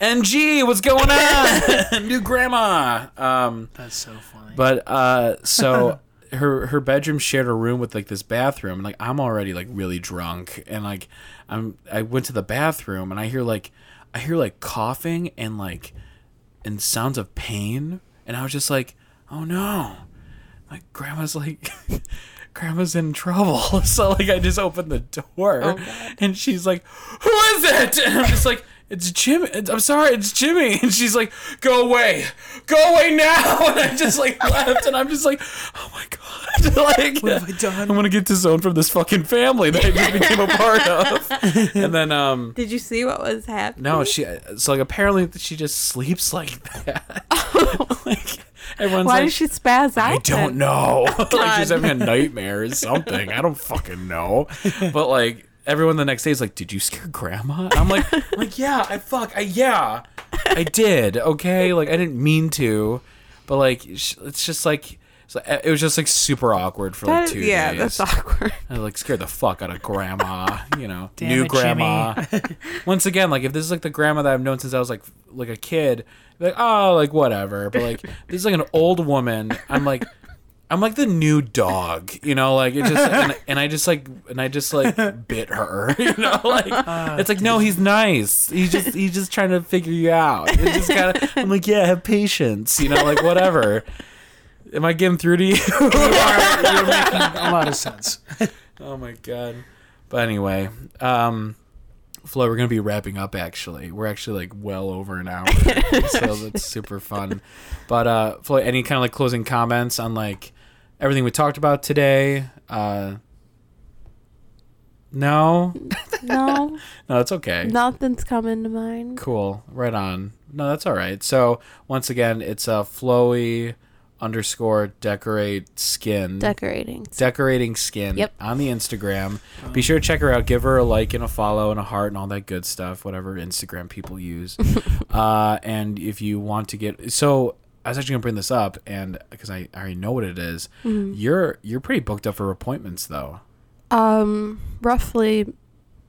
M G, what's going on? New grandma. Um, That's so funny. But uh, so. Her her bedroom shared a room with like this bathroom, and like I'm already like really drunk, and like I'm I went to the bathroom, and I hear like I hear like coughing and like and sounds of pain, and I was just like, oh no, like grandma's like grandma's in trouble. So like I just opened the door, oh, and she's like, who is it? And I'm just like, it's Jim. I'm sorry, it's Jimmy. And she's like, go away. Go away now. And I just like left. And I'm just like, oh my God. Like, what have I done? I'm going to get disowned from this fucking family that I just became a part of. And then, um. Did you see what was happening? No, she. So, like, apparently she just sleeps like that. Oh. Like, everyone's Why like, does she spaz out? I don't know. Like, she's having a nightmare or something. I don't fucking know. But, like, everyone the next day is like, did you scare grandma? And I'm like, like yeah, I fuck, I, yeah, I did, okay? Like, I didn't mean to, but, like, it's just, like, it's like it was just, like, super awkward for, like, two that, yeah, days. Yeah, that's awkward. I, like, scared the fuck out of grandma, you know, damn new it, grandma. Once again, like, if this is, like, the grandma that I've known since I was, like, like a kid, like, oh, like, whatever. But, like, this is, like, an old woman. I'm like... I'm like the new dog, you know, like it just, and, and I just like, and I just like bit her, you know, like uh, it's like, no, he's nice. He's just, he's just trying to figure you out. It's just gotta, I'm like, yeah, have patience, you know, like whatever. Am I getting through to you? You are, you're making a lot of sense. Oh my God. But anyway, um, Flo, we're going to be wrapping up, actually. We're actually, like, well over an hour. So that's super fun. But, uh, Flo, any kind of, like, closing comments on, like, everything we talked about today? Uh, no? No. No, it's okay. Nothing's coming to mind. Cool. Right on. No, that's all right. So, once again, it's uh, Floey underscore decorate skin. Decorating. Decorating skin. Yep. On the Instagram. Um, Be sure to check her out. Give her a like and a follow and a heart and all that good stuff, whatever Instagram people use. uh, and if you want to get... So... I was actually gonna bring this up, and because I, I already know what it is, mm-hmm. you're you're pretty booked up for appointments though. Um, roughly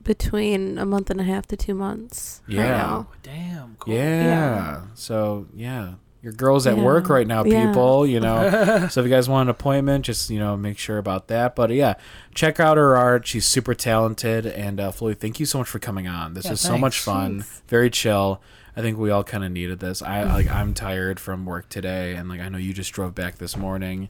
between a month and a half to two months. Yeah. Right now. Damn. Cool. Yeah. yeah. So yeah, your girl's at yeah. work right now, people. Yeah. You know, so if you guys want an appointment, just you know make sure about that. But yeah, check out her art. She's super talented, and uh, Floyd, thank you so much for coming on. This yeah, was thanks. so much fun. Jeez. Very chill. I think we all kind of needed this. I like I'm tired from work today, and like I know you just drove back this morning.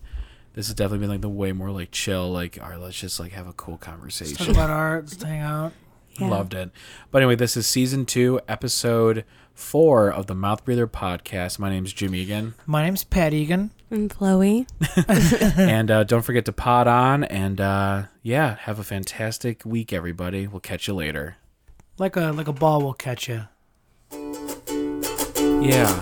This has definitely been like the way more like chill. Like, all right, let's just like have a cool conversation. Let's talk about art. Let's hang out. Yeah. Loved it. But anyway, this is season two, episode four of the Mouth Breather podcast. My name's Jim Egan. My name's Pat Egan. I'm Chloe. And uh, don't forget to pod on. And uh, yeah, have a fantastic week, everybody. We'll catch you later. Like a like a ball, we'll catch you. Yeah.